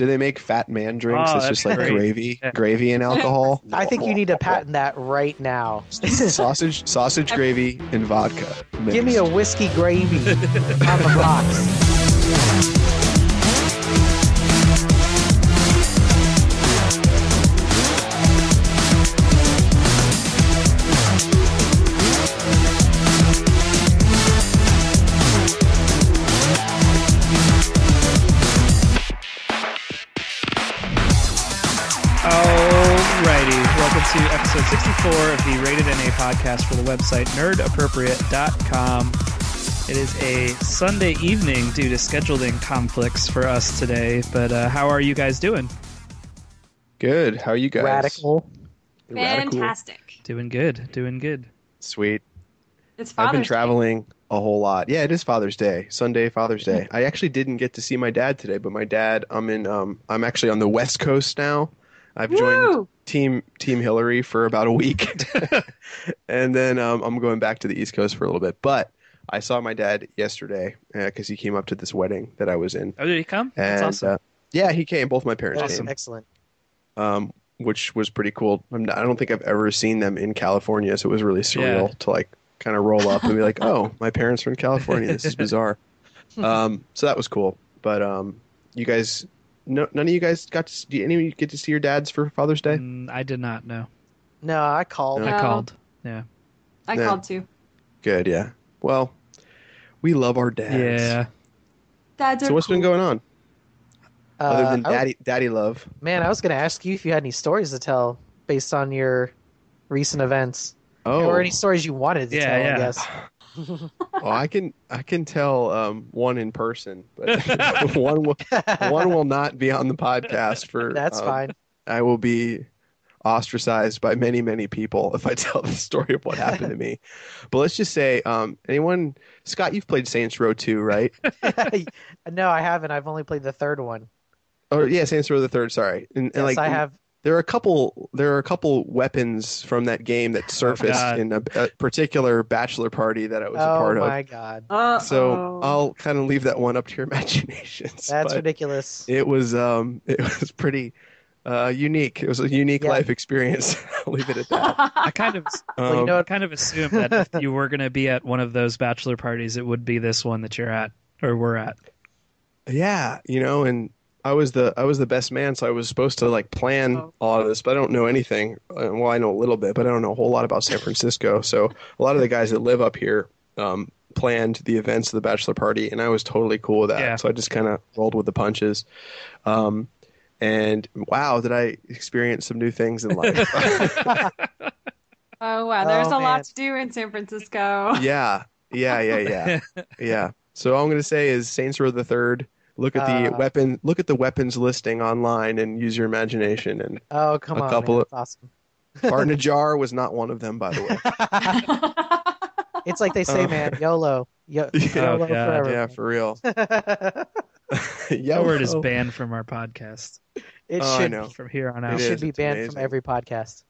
Do they make fat man drinks? It's just like gravy and alcohol. I think you need to patent that right now. sausage gravy and vodka mixed. Give me a whiskey gravy on the rocks. To episode 64 of the Rated NA podcast for the website nerdappropriate.com. It is a Sunday evening due to scheduling conflicts for us today, but how are you guys doing? Good. How are you guys? Radical. Fantastic. Doing good. Sweet. It's Father's Day. I've been traveling a whole lot. Yeah, it is Father's Day. Sunday, Father's Day. I actually didn't get to see my dad today, but my dad, I'm actually on the West Coast now. I've joined Team Hillary for about a week, and then I'm going back to the East Coast for a little bit. But I saw my dad yesterday because he came up to this wedding that I was in. Oh, did he come? That's awesome. Yeah, he came. Both my parents came. Awesome, excellent. Which was pretty cool. I don't think I've ever seen them in California, so it was really surreal to like kind of roll up and be like, "Oh, my parents are in California. This is bizarre." So that was cool. But you guys. No, none of you guys got to. Did any of you get to see your dads for Father's Day? I did not. No, I called. No. I called. Yeah, I called too. Good. Yeah. Well, we love our dads. Yeah. Dads are. So what's been going on? Other than daddy love. Man, I was going to ask you if you had any stories to tell based on your recent events. Oh. Or any stories you wanted to tell. Yeah. I guess. Well, I can tell one in person, but one will not be on the podcast for. That's fine. I will be ostracized by many people if I tell the story of what happened to me. But let's just say, anyone, Scott, you've played Saints Row 2, right? No, I haven't. I've only played the third one. Oh yeah, Saints Row the third. Sorry, and like I have. There are a couple weapons from that game that surfaced in a particular bachelor party that I was a part of. Oh my god! So I'll kind of leave that one up to your imaginations. That's ridiculous. It was pretty unique. It was a unique life experience. I'll leave it at that. I kind of assumed that if you were going to be at one of those bachelor parties, it would be this one that you're at or we're at. Yeah, and. I was the best man, so I was supposed to like plan all of this, but I don't know anything. Well, I know a little bit, but I don't know a whole lot about San Francisco. So a lot of the guys that live up here planned the events of the bachelor party, and I was totally cool with that. Yeah. So I just kind of rolled with the punches. And wow, did I experience some new things in life? Oh wow, there's a lot to do in San Francisco. Yeah. So all I'm gonna say is Saints Row the Third. Look at the weapon. Look at the weapons listing online and use your imagination. And man, that's awesome. Fart in a jar was not one of them, by the way. It's like they say, man, YOLO. YOLO forever. Yeah, for real. That word is banned from our podcast. It should be from here on out. It should be banned from every podcast.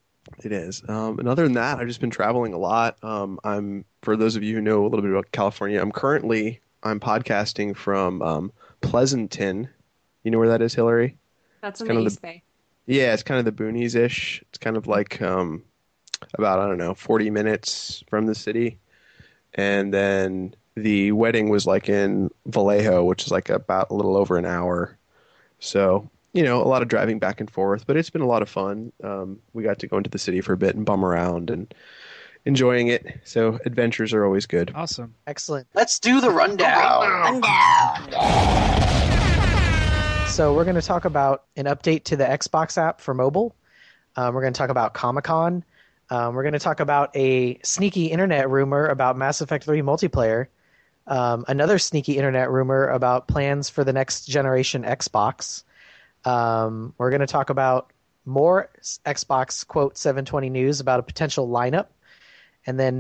It is. And other than that, I've just been traveling a lot. I'm for those of you who know a little bit about California. I'm podcasting from. Pleasanton. You know where that is, Hillary? That's in the East Bay. Yeah, it's kind of the boonies-ish. It's kind of like about, 40 minutes from the city. And then the wedding was like in Vallejo, which is like about a little over an hour. So, a lot of driving back and forth, but it's been a lot of fun. We got to go into the city for a bit and bum around and enjoying it. So adventures are always good. Awesome. Excellent. Let's do the rundown. So we're going to talk about an update to the Xbox app for mobile. We're going to talk about Comic-Con. We're going to talk about a sneaky internet rumor about Mass Effect 3 multiplayer. Another sneaky internet rumor about plans for the next generation Xbox. We're going to talk about more Xbox quote 720 news about a potential lineup. And then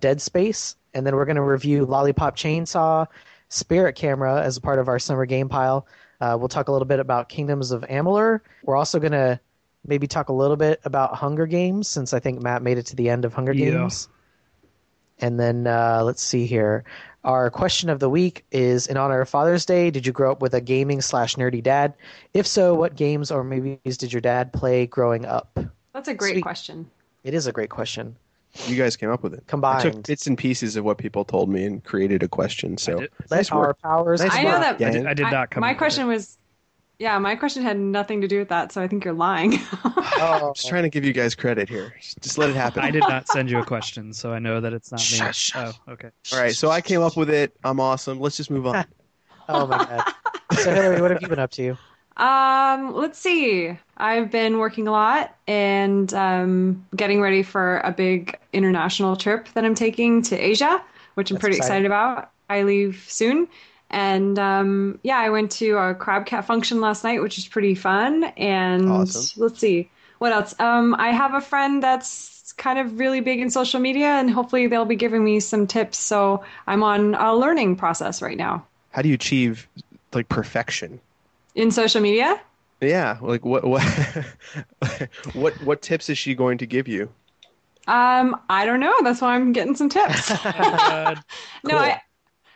Dead Space. And then we're going to review Lollipop Chainsaw, Spirit Camera as a part of our summer game pile. We'll talk a little bit about Kingdoms of Amalur. We're also going to maybe talk a little bit about Hunger Games, since I think Matt made it to the end of Hunger Games. And then let's see here. Our question of the week is, in honor of Father's Day, did you grow up with a gaming/nerdy dad? If so, what games or movies did your dad play growing up? That's a great question. It is a great question. You guys came up with it. Combined. I took bits and pieces of what people told me and created a question. So let our powers. I know that I did not come up with it. My question had nothing to do with that, so I think you're lying. I'm just trying to give you guys credit here. Just let it happen. I did not send you a question, so I know that it's not me. Oh, okay. All right, so I came up with it. I'm awesome. Let's just move on. Oh, my God. So, Hillary, what have you been up to? Let's see. I've been working a lot and getting ready for a big international trip that I'm taking to Asia, which I'm pretty excited about. I leave soon. And I went to a crab cat function last night, which was pretty fun. And Let's see what else. I have a friend that's kind of really big in social media, and hopefully they'll be giving me some tips. So I'm on a learning process right now. How do you achieve like perfection in social media? Yeah, like what what tips is she going to give you? I don't know. That's why I'm getting some tips. Cool. No,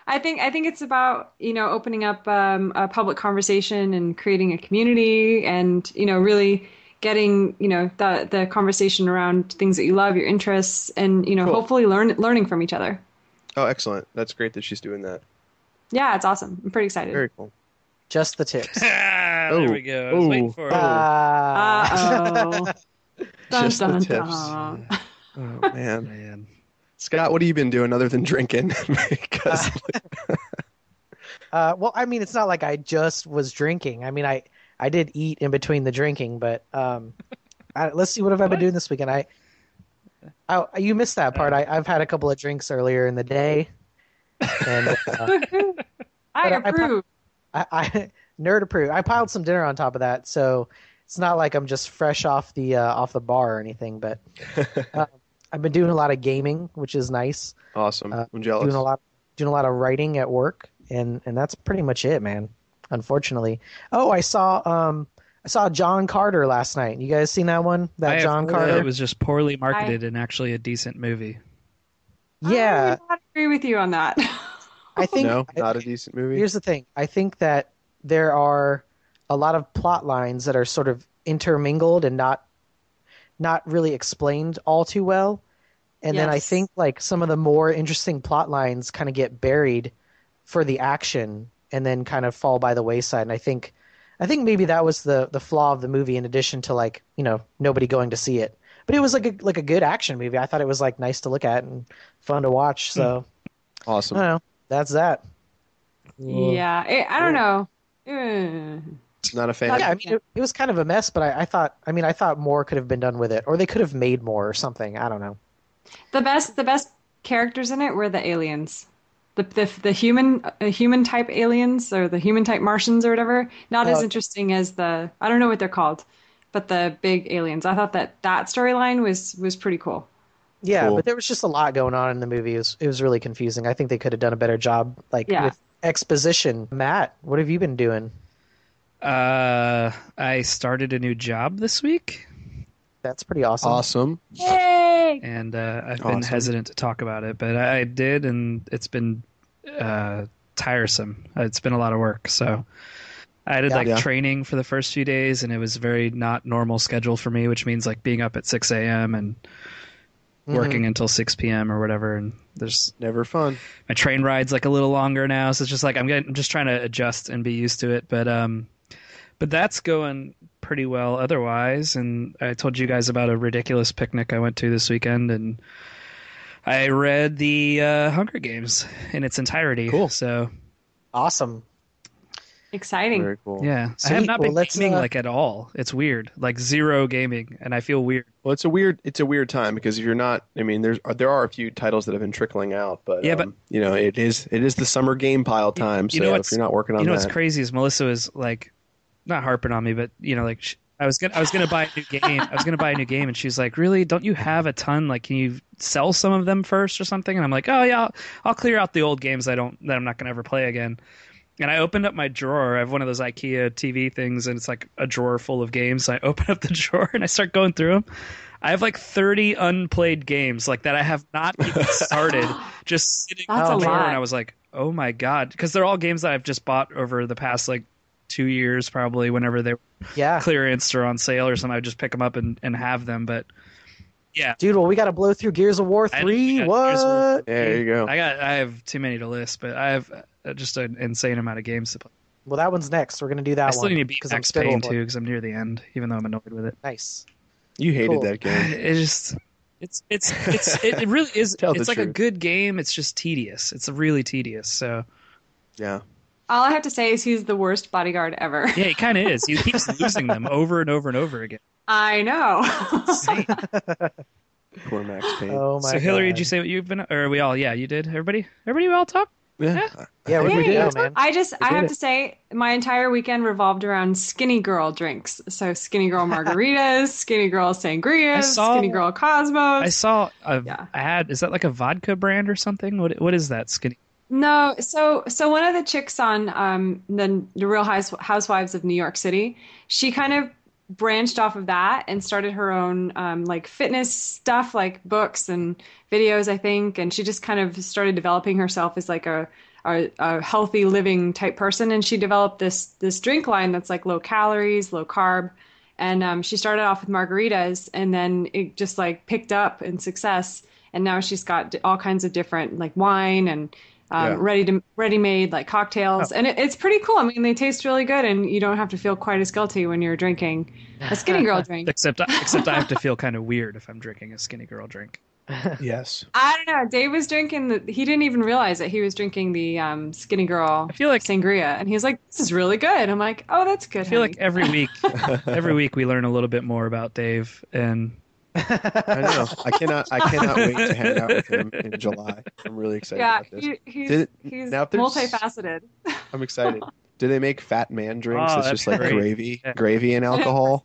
I think it's about, opening up a public conversation and creating a community and, really getting, the conversation around things that you love, your interests, and, cool. Hopefully learning from each other. Oh, excellent. That's great that she's doing that. Yeah, it's awesome. I'm pretty excited. Very cool. Just the tips. There we go. I was waiting for it. Uh-oh. Just the tips. Dun. Oh, man. Scott, what have you been doing other than drinking? It's not like I just was drinking. I mean, I did eat in between the drinking, but let's see. What have I been doing this weekend? You missed that part. I've had a couple of drinks earlier in the day. And, I approve. Nerd approve. I piled some dinner on top of that, so it's not like I'm just fresh off the bar or anything, but... I've been doing a lot of gaming, which is nice. Awesome. I'm jealous. Doing a lot of writing at work, and that's pretty much it, man. Unfortunately. Oh, I saw John Carter last night. You guys seen that one? John Carter. It was just poorly marketed and actually a decent movie. Yeah. I agree with you on that. Not a decent movie. Here's the thing. I think that there are a lot of plot lines that are sort of intermingled and not really explained all too well. And then I think like some of the more interesting plot lines kind of get buried for the action and then kind of fall by the wayside. And I think maybe that was the flaw of the movie, in addition to like, nobody going to see it, but it was like a good action movie. I thought it was like nice to look at and fun to watch. So awesome. I don't know. That's that. Yeah. I don't know. Not a fan. Yeah, I mean, it was kind of a mess, but I thought more could have been done with it, or they could have made more or something. I don't know. The best characters in it were the aliens, the human type aliens, or the human type Martians or whatever. Not as interesting as I don't know what they're called, but the big aliens. I thought that storyline was pretty cool. Yeah, cool. But there was just a lot going on in the movie. It was really confusing. I think they could have done a better job, with exposition. Matt, what have you been doing? I started a new job this week. That's pretty awesome. Awesome. Yay! And I've been hesitant to talk about it, but I did, and it's been tiresome. It's been a lot of work. So I did training for the first few days, and it was very not normal schedule for me, which means like being up at 6 a.m. and working until 6 p.m. or whatever. And there's never fun. My train ride's like a little longer now, so it's just like I'm just trying to adjust and be used to it. But that's going pretty well otherwise, and I told you guys about a ridiculous picnic I went to this weekend, and I read the Hunger Games in its entirety. Cool. So awesome. Exciting. Very cool. Yeah. Sweet. I have not been gaming at all. It's weird. Like zero gaming, and I feel weird. Well, it's a weird time, because if you're not, I mean, there are a few titles that have been trickling out, but it is the summer game pile time, so if you're not working on that. You know what's crazy is Melissa was like, not harping on me, but I was gonna buy a new game. I was gonna buy a new game, and she's like, "Really? Don't you have a ton? Like, can you sell some of them first or something?" And I'm like, "Oh yeah, I'll clear out the old games that I'm not gonna ever play again." And I opened up my drawer. I have one of those IKEA TV things, and it's like a drawer full of games. So I open up the drawer and I start going through them. I have like 30 unplayed games like that I have not even started, just sitting on the floor, and I was like, oh my God, because they're all games that I've just bought over the past like 2 years probably, whenever they were clearanced or on sale or something. I would just pick them up and have them. But yeah, dude, well, we got to blow through Gears of War 3. What? There you go. I have too many to list, but I have just an insane amount of games to play. Well, that one's next. We're going to do that one. I still need to beat Max Payne 2 because I'm near the end, even though I'm annoyed with it. Nice. You hated that game. It just, it really is. It's like a good game. It's just tedious. It's really tedious. So, yeah. All I have to say is he's the worst bodyguard ever. Yeah, he kind of is. He keeps losing them over and over and over again. I know. Poor Max Payne. Oh my God. So Hillary, did you say what you've been? Or we all? Yeah, you did. Everybody, we all talked. Yeah, we did. Yeah, man. I have to say, my entire weekend revolved around Skinny Girl drinks. So Skinny Girl margaritas, Skinny Girl sangrias, Skinny Girl Cosmos. I saw an ad. Is that like a vodka brand or something? What is that, Skinny? No, so one of the chicks on the Real Housewives of New York City, she kind of branched off of that and started her own like fitness stuff, like books and videos, I think. And she just kind of started developing herself as like a healthy living type person. And she developed this drink line that's like low calories, low carb. And she started off with margaritas, and then it just like picked up in success. And now she's got all kinds of different like wine and ready-made like cocktails, and it's pretty cool. I mean, they taste really good, and you don't have to feel quite as guilty when you're drinking a Skinny Girl drink. Except I have to feel kind of weird if I'm drinking a Skinny Girl drink. Yes. I don't know. Dave was drinking he didn't even realize that he was drinking the Skinny Girl, I feel like, sangria, and he's like, "This is really good." I'm like, "Oh, that's good." I feel like every week we learn a little bit more about Dave and. I know. I cannot wait to hang out with him in July. I'm really excited about this. Yeah, he's multifaceted. I'm excited. Do they make Fat Man drinks? It's just like gravy and alcohol.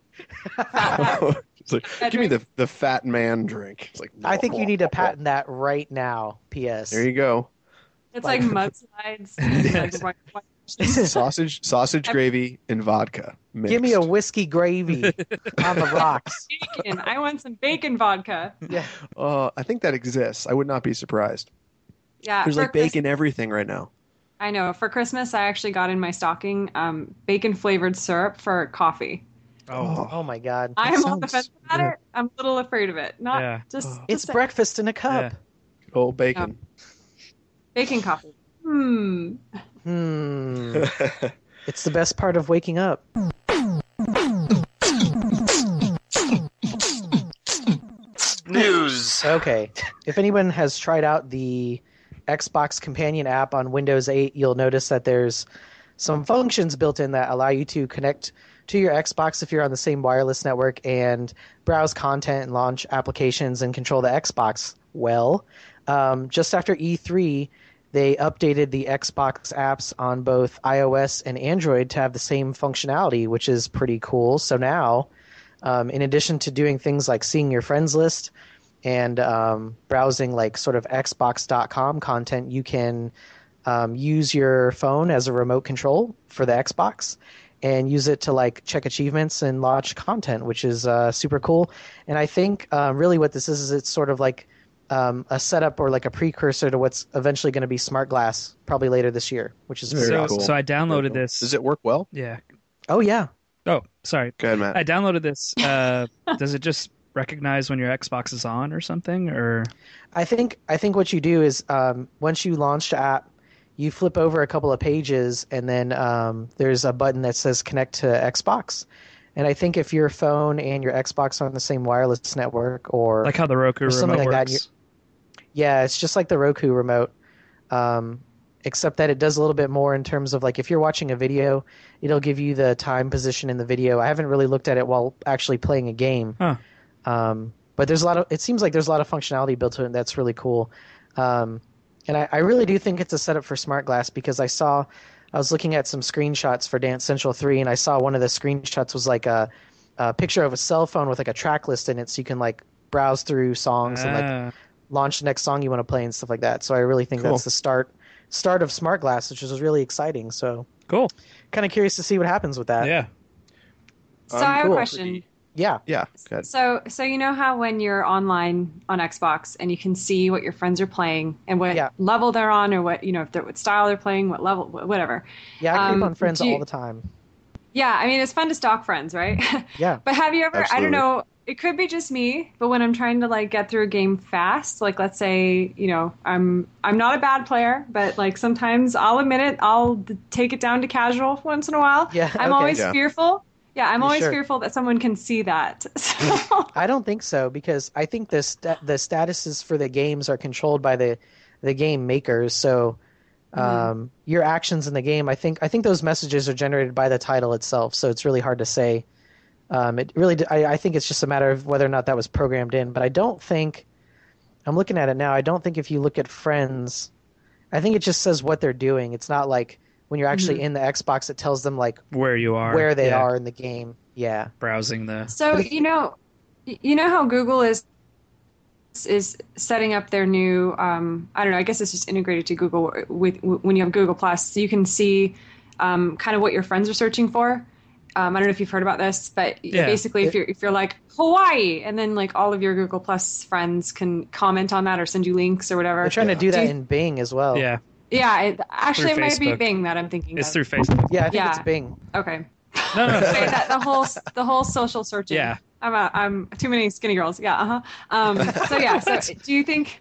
Give me the Fat Man drink. It's like, no, I think you need to patent that right now. P.S. There you go. It's like mudslides. Like sausage gravy and vodka mixed. Give me a whiskey gravy on the rocks. Bacon. I want some bacon vodka. Yeah. I think that exists. I would not be surprised. Yeah. There's like bacon everything right now. I know. For Christmas, I actually got in my stocking bacon flavored syrup for coffee. Oh my God. I'm on the fence about it. I'm a little afraid of it. Not just. It's breakfast in a cup. Yeah. Old bacon. Yeah. Bacon coffee. It's the best part of waking up. News. Okay. If anyone has tried out the Xbox Companion app on Windows 8, you'll notice that there's some functions built in that allow you to connect to your Xbox if you're on the same wireless network and browse content and launch applications and control the Xbox. Well, just after E3... they updated the Xbox apps on both iOS and Android to have the same functionality, which is pretty cool. So now, in addition to doing things like seeing your friends list and browsing like sort of Xbox.com content, you can use your phone as a remote control for the Xbox and use it to like check achievements and launch content, which is super cool. And I think really what this is it's sort of like a setup or like a precursor to what's eventually going to be smart glass probably later this year, which is very cool. So I downloaded this. Does it work well? Yeah. Oh, yeah. Oh, sorry. Go ahead, Matt. I downloaded this. Does it just recognize when your Xbox is on or something? Or I think what you do is once you launch the app, you flip over a couple of pages and then there's a button that says connect to Xbox. And I think if your phone and your Xbox are on the same wireless network or... like how the Roku remote like works. Yeah, it's just like the Roku remote, except that it does a little bit more in terms of like if you're watching a video, it'll give you the time position in the video. I haven't really looked at it while actually playing a game. Huh. But there's it seems like there's a lot of functionality built in that's really cool. And I really do think it's a setup for smart glass because I was looking at some screenshots for Dance Central 3, and I saw one of the screenshots was like a picture of a cell phone with like a track list in it, so you can like browse through songs and like launch the next song you want to play and stuff like that. So I really think that's the start of Smart Glass, which is really exciting. So cool. Kind of curious to see what happens with that. Yeah. So I have a question. Yeah. Yeah. Good. So you know how when you're online on Xbox and you can see what your friends are playing and what level they're on, or what, you know, if they're, what style they're playing, what level, whatever. Yeah, I keep on friends all the time. Yeah, I mean, it's fun to stalk friends, right? Yeah. But have you ever, absolutely. I don't know, it could be just me, but when I'm trying to like get through a game fast, like let's say, you know, I'm not a bad player, but like sometimes I'll admit it, I'll take it down to casual once in a while. Yeah, I'm always fearful. Yeah, I'm always fearful that someone can see that. So. I don't think so, because I think the statuses for the games are controlled by the game makers. So your actions in the game, I think those messages are generated by the title itself. So it's really hard to say. I think it's just a matter of whether or not that was programmed in. But I don't think – I'm looking at it now. I don't think if you look at friends – I think it just says what they're doing. It's not like – when you're actually in the Xbox, it tells them like where you are, where they are in the game. Yeah, browsing the. So you know how Google is setting up their new. I don't know. I guess it's just integrated to Google with when you have Google Plus, so you can see kind of what your friends are searching for. I don't know if you've heard about this, but basically, if you're like Hawaii, and then like all of your Google Plus friends can comment on that or send you links or whatever. They're trying to do that in Bing as well. Yeah. Yeah, it might be Bing that I'm thinking of. It's through Facebook. Yeah, I think it's Bing. Okay. No. The whole social searching. Yeah. I'm too many skinny girls. Yeah. Uh-huh. So do you think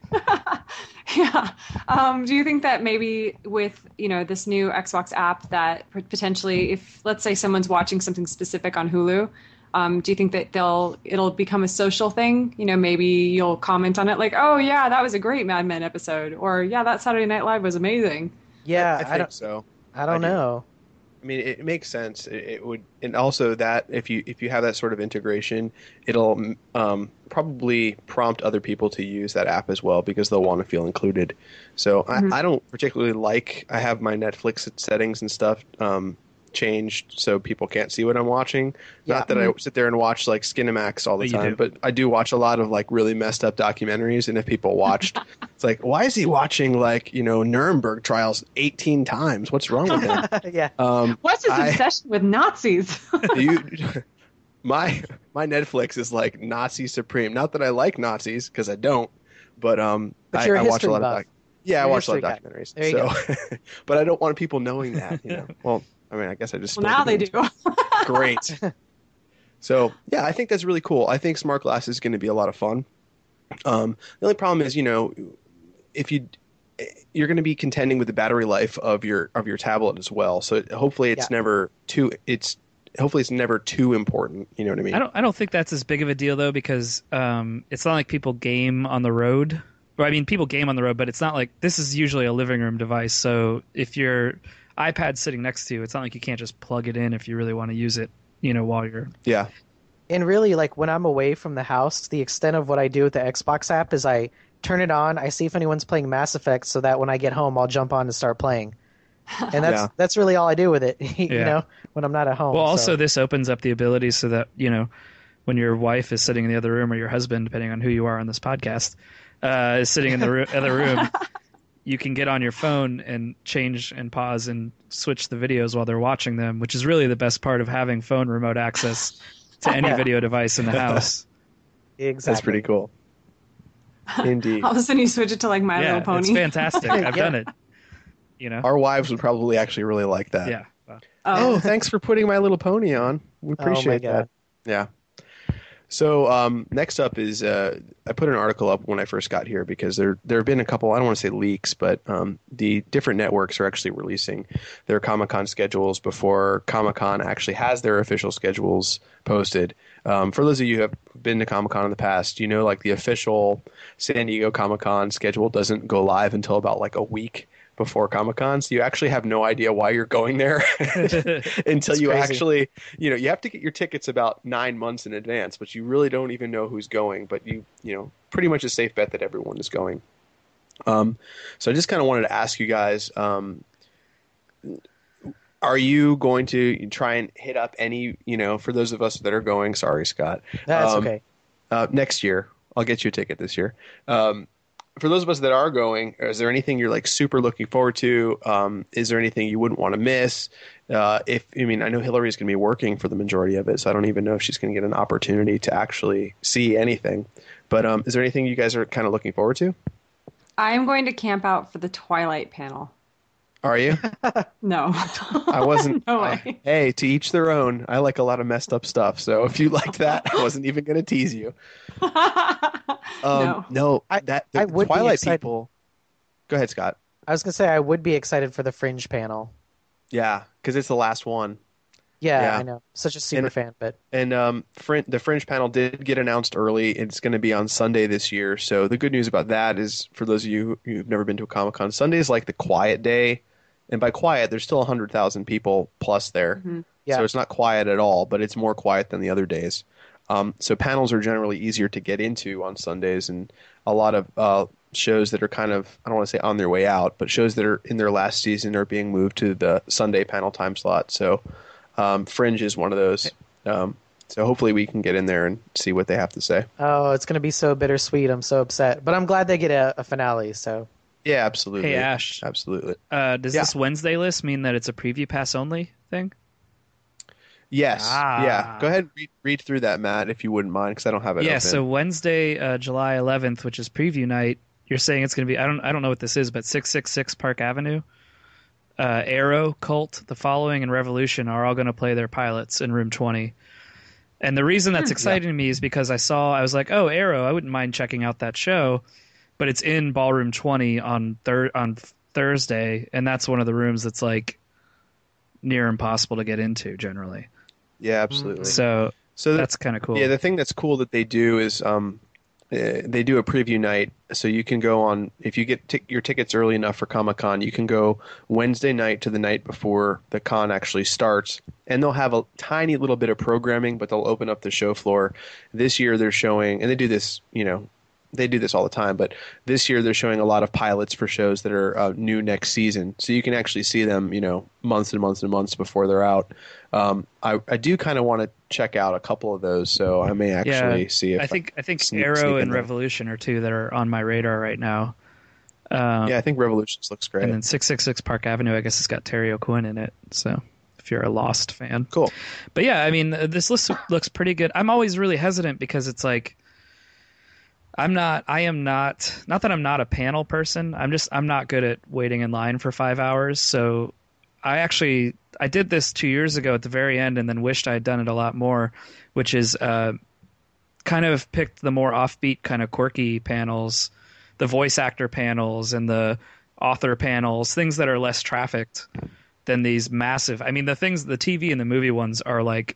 that maybe with, you know, this new Xbox app that potentially, if let's say someone's watching something specific on Hulu, do you think that it'll become a social thing? You know, maybe you'll comment on it like, oh, yeah, that was a great Mad Men episode. Or, yeah, that Saturday Night Live was amazing. Yeah, I think so. I don't know. I mean, it makes sense. It would. And also that if you have that sort of integration, it'll probably prompt other people to use that app as well because they'll want to feel included. So I don't particularly like – I have my Netflix settings and stuff changed so people can't see what I'm watching. Yeah. Not that I sit there and watch like Skinemax all the time, but I do watch a lot of like really messed up documentaries. And if people watched, it's like, why is he watching like, you know, Nuremberg trials 18 times? What's wrong with him? What's his obsession with Nazis? My Netflix is like Nazi Supreme. Not that I like Nazis, because I don't, but I watch a lot of I watch a lot of documentaries. There you go. But I don't want people knowing that, you know. Well, I mean, I guess I just... Well, now they do. Great. So, yeah, I think that's really cool. I think Smart Glass is going to be a lot of fun. The only problem is, you know, if you're going to be contending with the battery life of your tablet as well. So hopefully it's never too... Hopefully it's never too important. You know what I mean? I don't think that's as big of a deal, though, because it's not like people game on the road. Well, I mean, people game on the road, but it's not like... This is usually a living room device, so if you're... iPad sitting next to you, it's not like you can't just plug it in if you really want to use it, you know, while you're... Yeah. And really, like, when I'm away from the house, the extent of what I do with the Xbox app is I turn it on, I see if anyone's playing Mass Effect, so that when I get home, I'll jump on and start playing. And that's really all I do with it, you know, when I'm not at home. Well, also, this opens up the ability so that, you know, when your wife is sitting in the other room, or your husband, depending on who you are on this podcast, is sitting in the other room... You can get on your phone and change and pause and switch the videos while they're watching them, which is really the best part of having phone remote access to any video device in the house. Exactly. That's pretty cool. Indeed. All of a sudden you switch it to like My Little Pony. It's fantastic. I've done it. You know, our wives would probably actually really like that. Yeah. Oh, thanks for putting My Little Pony on. We appreciate that. Yeah. So next up is I put an article up when I first got here because there have been a couple, I don't want to say leaks, but the different networks are actually releasing their Comic-Con schedules before Comic-Con actually has their official schedules posted. For those of you who have been to Comic-Con in the past, you know, like the official San Diego Comic-Con schedule doesn't go live until about like a week before Comic-Con, so you actually have no idea why you're going there until you actually, you know, you have to get your tickets about 9 months in advance, but you really don't even know who's going, but you know, pretty much a safe bet that everyone is going. So I just kind of wanted to ask you guys, are you going to try and hit up any, you know, for those of us that are going, sorry, Scott. That's okay. Next year, I'll get you a ticket this year. for those of us that are going, is there anything you're like super looking forward to? Is there anything you wouldn't want to miss? I know Hillary's going to be working for the majority of it, so I don't even know if she's going to get an opportunity to actually see anything. But is there anything you guys are kind of looking forward to? I'm going to camp out for the Twilight panel. Are you? No. I wasn't. No way. Hey, to each their own. I like a lot of messed up stuff. So if you like that, I wasn't even going to tease you. No. I would Twilight be people. Go ahead, Scott. I was going to say I would be excited for the Fringe panel. Yeah, because it's the last one. Yeah, I know. Such a super fan. The Fringe panel did get announced early. It's going to be on Sunday this year. So the good news about that is, for those of you who've never been to a Comic-Con, Sunday is like the quiet day. And by quiet, there's still 100,000 people plus there. Mm-hmm. Yeah. So it's not quiet at all, but it's more quiet than the other days. So panels are generally easier to get into on Sundays. And a lot of shows that are kind of, I don't want to say on their way out, but shows that are in their last season are being moved to the Sunday panel time slot. So... Fringe is one of those. So hopefully we can get in there and see what they have to say. Oh, it's going to be so bittersweet. I'm so upset. But I'm glad they get a finale. So yeah, absolutely. Hey, Ash. Absolutely. Does this Wednesday list mean that it's a preview pass only thing? Yes. Yeah. Go ahead and read through that, Matt, if you wouldn't mind, because I don't have it open. So Wednesday, July 11th, which is preview night, you're saying it's going to be, I don't know what this is, but 666 Park Avenue. Arrow, Cult, The Following, and Revolution are all going to play their pilots in Room 20. And the reason that's exciting to me is because I was like, oh, Arrow, I wouldn't mind checking out that show, but it's in Ballroom 20 on Thursday, and that's one of the rooms that's like near impossible to get into generally. Yeah, absolutely. So that's kind of cool. Yeah, the thing that's cool that they do is they do a preview night, so you can go on if you get your tickets early enough for Comic-Con. You can go Wednesday night to the night before the con actually starts, and they'll have a tiny little bit of programming, but they'll open up the show floor. This year they're showing, and they do this, they do this all the time, but this year they're showing a lot of pilots for shows that are new next season, so you can actually see them, months and months and months before they're out. I do kind of want to check out a couple of those, so I may actually see if I think Arrow and Revolution are two that are on my radar right now. I think Revolution looks great, and then 666 Park Avenue. I guess it's got Terry O'Quinn in it, so if you're a Lost fan, cool. But yeah, this list looks pretty good. I'm always really hesitant because it's like. Not that I'm not a panel person. I'm not good at waiting in line for 5 hours. So I did this 2 years ago at the very end and then wished I had done it a lot more, which is kind of picked the more offbeat kind of quirky panels, the voice actor panels and the author panels, things that are less trafficked than these massive. The TV and the movie ones are like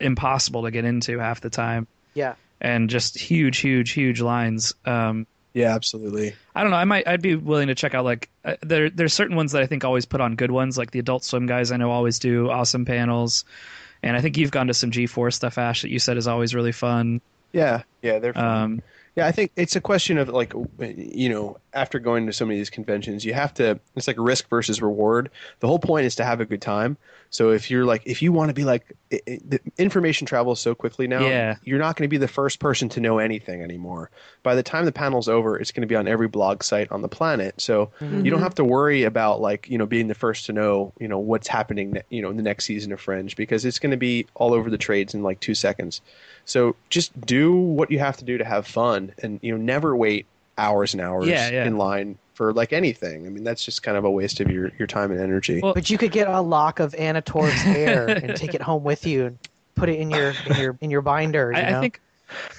impossible to get into half the time. Yeah. And just huge, huge, huge lines. Yeah, absolutely. I don't know. I'd be willing to check out like there's certain ones that I think always put on good ones, like the Adult Swim guys. I know always do awesome panels, and I think you've gone to some G4 stuff, Ash, that you said is always really fun. Yeah, they're fun. I think it's a question of like, after going to so many of these conventions, it's like risk versus reward. The whole point is to have a good time. So if you want to be like, the information travels so quickly now, you're not going to be the first person to know anything anymore. By the time the panel's over, it's going to be on every blog site on the planet. So you don't have to worry about like, being the first to know, what's happening, in the next season of Fringe, because it's going to be all over the trades in like 2 seconds. So just do what you have to do to have fun, and never wait hours and hours in line for like anything. That's just kind of a waste of your time and energy. Well, but you could get a lock of Anna Torv's hair and take it home with you and put it in your binder. I think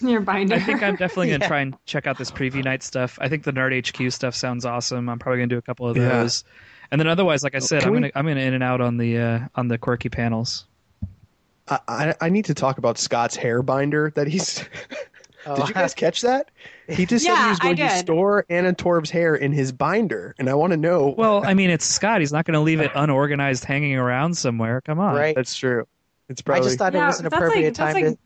your binder. I think I'm definitely gonna try and check out this preview night stuff. I think the Nerd HQ stuff sounds awesome. I'm probably gonna do a couple of those, and then otherwise, like I said, I'm gonna in and out on the quirky panels. I need to talk about Scott's hair binder that he's. Did you guys catch that? He just said he was going to store Anna Torv's hair in his binder, and I want to know. Well, it's Scott. He's not going to leave it unorganized, hanging around somewhere. Come on, right? That's true. It's probably. I just thought it was an appropriate time. That's like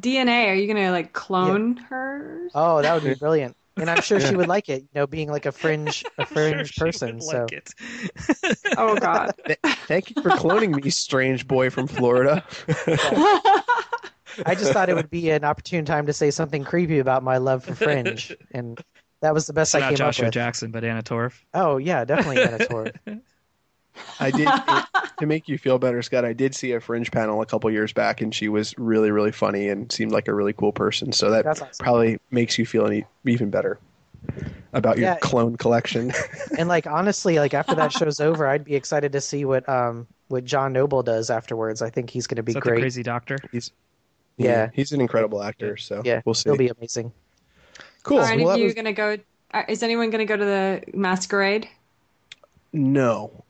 DNA. Are you going to like clone her? Oh, that would be brilliant, and I'm sure she would like it. Being like a fringe person. So. Like it. Oh God! Thank you for cloning me, strange boy from Florida. I just thought it would be an opportune time to say something creepy about my love for Fringe, and That was the best I came up with. Not Joshua Jackson, but Anna Torv. Oh, yeah, definitely Anna Torv. I did, to make you feel better, Scott, I did see a Fringe panel a couple years back, and she was really, really funny and seemed like a really cool person. So that awesome. Probably makes you feel even better about your clone collection. And, like, honestly, like, after that show's over, I'd be excited to see what John Noble does afterwards. I think he's going to be great. The Crazy Doctor? He's an incredible actor, so we'll see. He'll be amazing. Cool. Are any of you going to go? Is anyone going to go to the masquerade? No,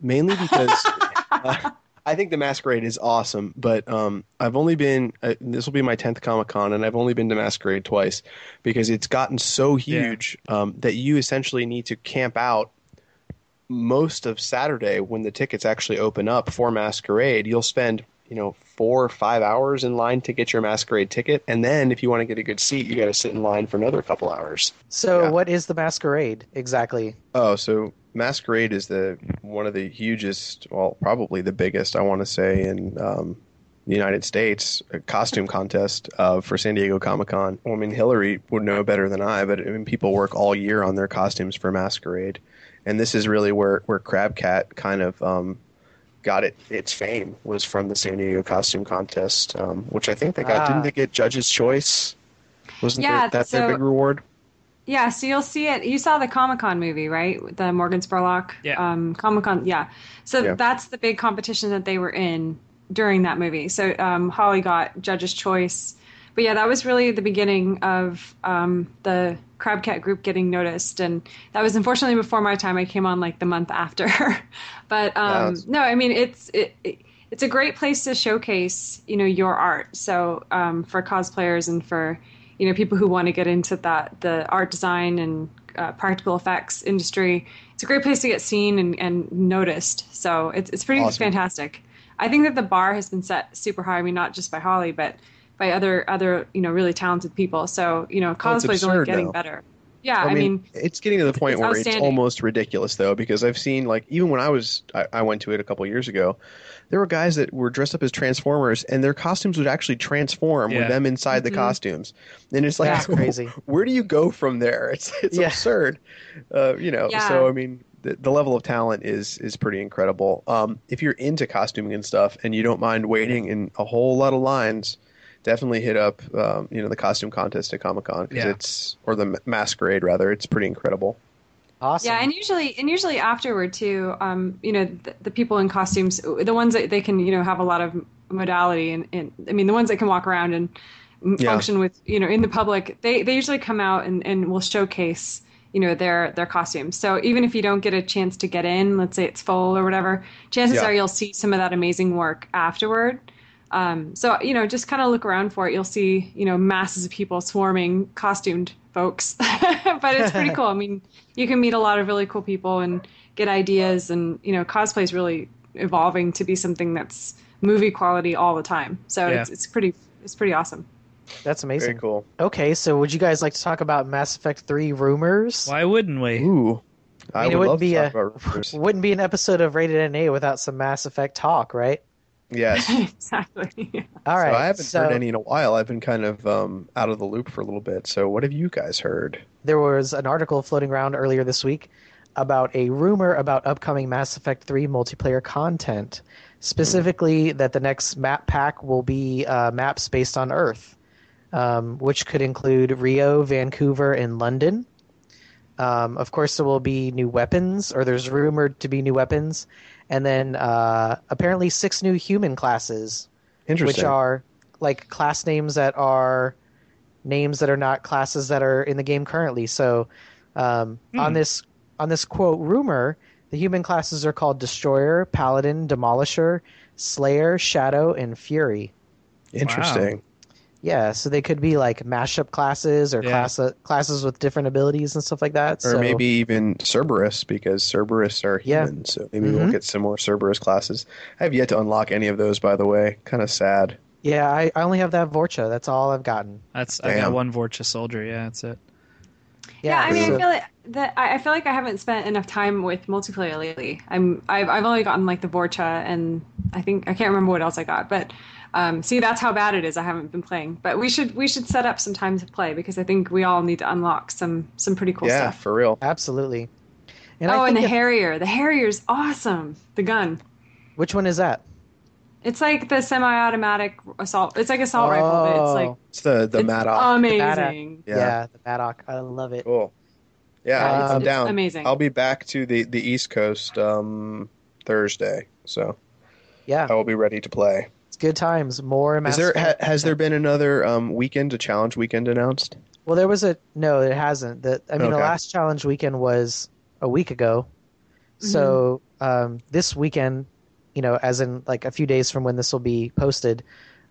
mainly because I think the masquerade is awesome. But I've only been this will be my 10th Comic Con, and I've only been to masquerade twice because it's gotten so huge that you essentially need to camp out most of Saturday when the tickets actually open up for masquerade. You'll spend 4 or 5 hours in line to get your masquerade ticket, and then if you want to get a good seat, you got to sit in line for another couple hours. So what is the masquerade exactly? Oh, so masquerade is one of the hugest, well, probably the biggest, I want to say, in the United States costume contest for San Diego Comic-Con. Well, I mean, Hillary would know better than I, but I mean, people work all year on their costumes for masquerade, and this is really where Crab Cat kind of got its fame, was from the San Diego costume contest, which I think they got. Didn't they get Judge's Choice? Wasn't their big reward? Yeah, so you'll see it. You saw the Comic-Con movie, right? The Morgan Spurlock Comic-Con. Yeah. So that's the big competition that they were in during that movie. So Holly got Judge's Choice. But yeah, that was really the beginning of the Crab Cat group getting noticed. And that was unfortunately before my time. I came on like the month after. But no, I mean, it's a great place to showcase, your art. So for cosplayers and for, people who want to get into the art design and practical effects industry, it's a great place to get seen and noticed. So it's pretty awesome. Fantastic. I think that the bar has been set super high. I mean, not just by Holly, but by other really talented people. So, cosplay is only getting better. Yeah, I mean it's getting to the point where it's almost ridiculous, though, because I've seen, like, even when I went to it a couple years ago, there were guys that were dressed up as Transformers, and their costumes would actually transform with them inside the costumes. And it's like, that's crazy. Where do you go from there? It's absurd, So I mean, the level of talent is pretty incredible. If you're into costuming and stuff, and you don't mind waiting in a whole lot of lines, definitely hit up, the costume contest at Comic-Con or the masquerade rather. It's pretty incredible. Awesome. Yeah, and usually afterward too. The people in costumes, the ones that they can have a lot of modality, and I mean the ones that can walk around and function with in the public, they usually come out and will showcase their costumes. So even if you don't get a chance to get in, let's say it's full or whatever, chances are you'll see some of that amazing work afterward. So, just kind of look around for it. You'll see, masses of people swarming costumed folks, but it's pretty cool. I mean, you can meet a lot of really cool people and get ideas, and, cosplay is really evolving to be something that's movie quality all the time. So it's pretty awesome. That's amazing. Very cool. Okay. So would you guys like to talk about Mass Effect 3 rumors? Why wouldn't we? Ooh. Wouldn't be an episode of Rated NA without some Mass Effect talk, right? Yes. Exactly. Yeah. All right. So I haven't heard any in a while. I've been kind of out of the loop for a little bit. So what have you guys heard? There was an article floating around earlier this week about a rumor about upcoming Mass Effect 3 multiplayer content, specifically that the next map pack will be maps based on Earth, which could include Rio, Vancouver, and London. Of course, there will be new weapons, or there's rumored to be new weapons. And then apparently 6 new human classes, which are like class names that are names that are not classes that are in the game currently. So on this quote rumor, the human classes are called Destroyer, Paladin, Demolisher, Slayer, Shadow, and Fury. Interesting. Wow. Yeah, so they could be like mashup classes or classes with different abilities and stuff like that. Or maybe even Cerberus, because Cerberus are human, so maybe we'll get some more Cerberus classes. I have yet to unlock any of those, by the way. Kind of sad. Yeah, I only have that Vorcha. That's all I've gotten. I got one Vorcha soldier. Yeah, that's it. Yeah, I mean, I feel like I haven't spent enough time with multiplayer lately. I've only gotten like the Vorcha, and I can't remember what else I got, but. See, that's how bad it is. I haven't been playing, but we should set up some time to play, because I think we all need to unlock some pretty cool stuff. Yeah, for real. Absolutely. And I think the Harrier. The Harrier's awesome. The gun. Which one is that? It's like the semi-automatic assault. It's like assault rifle. But it's like it's the Madoc. Amazing. The Madoc. Yeah, the Madoc. I love it. Cool. Yeah, I'm down. Amazing. I'll be back to the East Coast Thursday, so yeah, I will be ready to play. It's good times. More. Is there has there been another weekend, a challenge weekend announced? Well, there was no, it hasn't. The last challenge weekend was a week ago. Mm-hmm. So this weekend, as in like a few days from when this will be posted,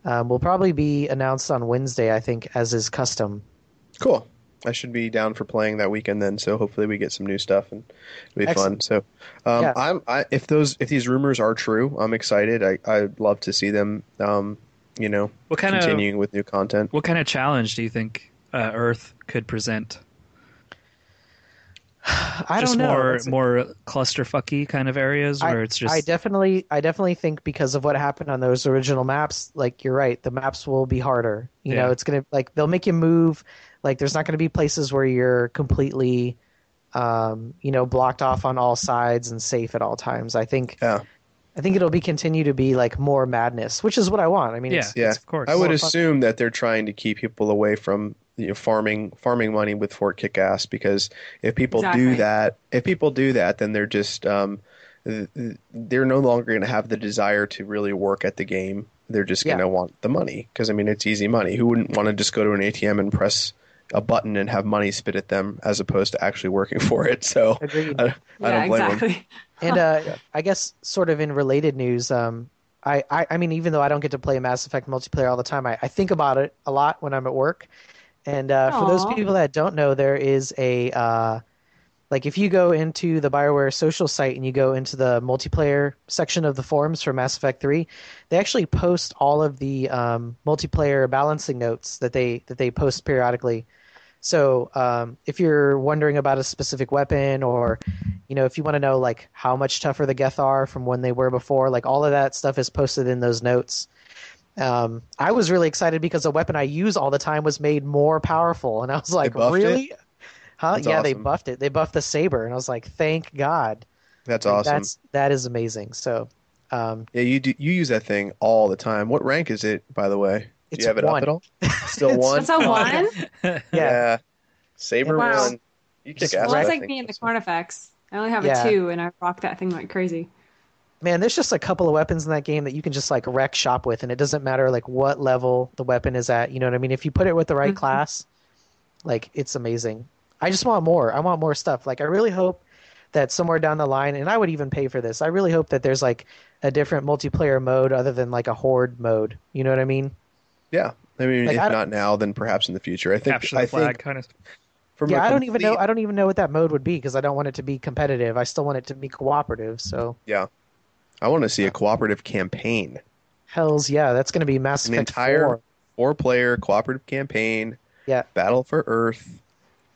will probably be announced on Wednesday, I think, as is custom. Cool. I should be down for playing that weekend then. So hopefully we get some new stuff and it'll be excellent. Fun. So yeah. If these rumors are true, I'm excited. I'd love to see them. Continuing with new content. What kind of challenge do you think Earth could present? I don't know. More clusterfucky kind of areas where it's just. I definitely think because of what happened on those original maps, like you're right, the maps will be harder. You know, it's gonna they'll make you move. Like there's not gonna be places where you're completely, blocked off on all sides and safe at all times. I think it'll continue to be like more madness, which is what I want. I mean, it's of course. I would assume that they're trying to keep people away from. Farming money with Fort Kick-Ass, because if people do that, then they're just they're no longer going to have the desire to really work at the game. They're just going to want the money, because I mean it's easy money. Who wouldn't want to just go to an ATM and press a button and have money spit at them as opposed to actually working for it? So I don't blame them. And I guess sort of in related news, I mean, even though I don't get to play Mass Effect multiplayer all the time, I think about it a lot when I'm at work. And for those people that don't know, there is a if you go into the BioWare social site and you go into the multiplayer section of the forums for Mass Effect 3, they actually post all of the multiplayer balancing notes that they post periodically. So if you're wondering about a specific weapon, or if you want to know like how much tougher the Geth are from when they were before, like all of that stuff is posted in those notes. I was really excited because the weapon I use all the time was made more powerful, and I was like, really? It? Huh? That's awesome. They buffed it. They buffed the saber, and I was like, thank God. That's awesome. That is amazing. So, you use that thing all the time. What rank is it, by the way? Do you have it up at all? Still one? It's a one? Yeah. Saber one. You kick ass. Well, that's like me in the Cornifex. I only have a two, and I rock that thing like crazy. Man, there's just a couple of weapons in that game that you can just like wreck shop with, and it doesn't matter like what level the weapon is at. You know what I mean? If you put it with the right class, like it's amazing. I just want more. I want more stuff. Like I really hope that somewhere down the line, and I would even pay for this, I really hope that there's like a different multiplayer mode other than like a horde mode. You know what I mean? Yeah. I mean, like, if not now, then perhaps in the future. I think capture the flag kind of. Yeah, I don't even know what that mode would be, because I don't want it to be competitive. I still want it to be cooperative. So yeah. I want to see a cooperative campaign. Hells yeah, that's going to be Mass Effect 4. An entire 4-player cooperative campaign. Yeah. Battle for Earth.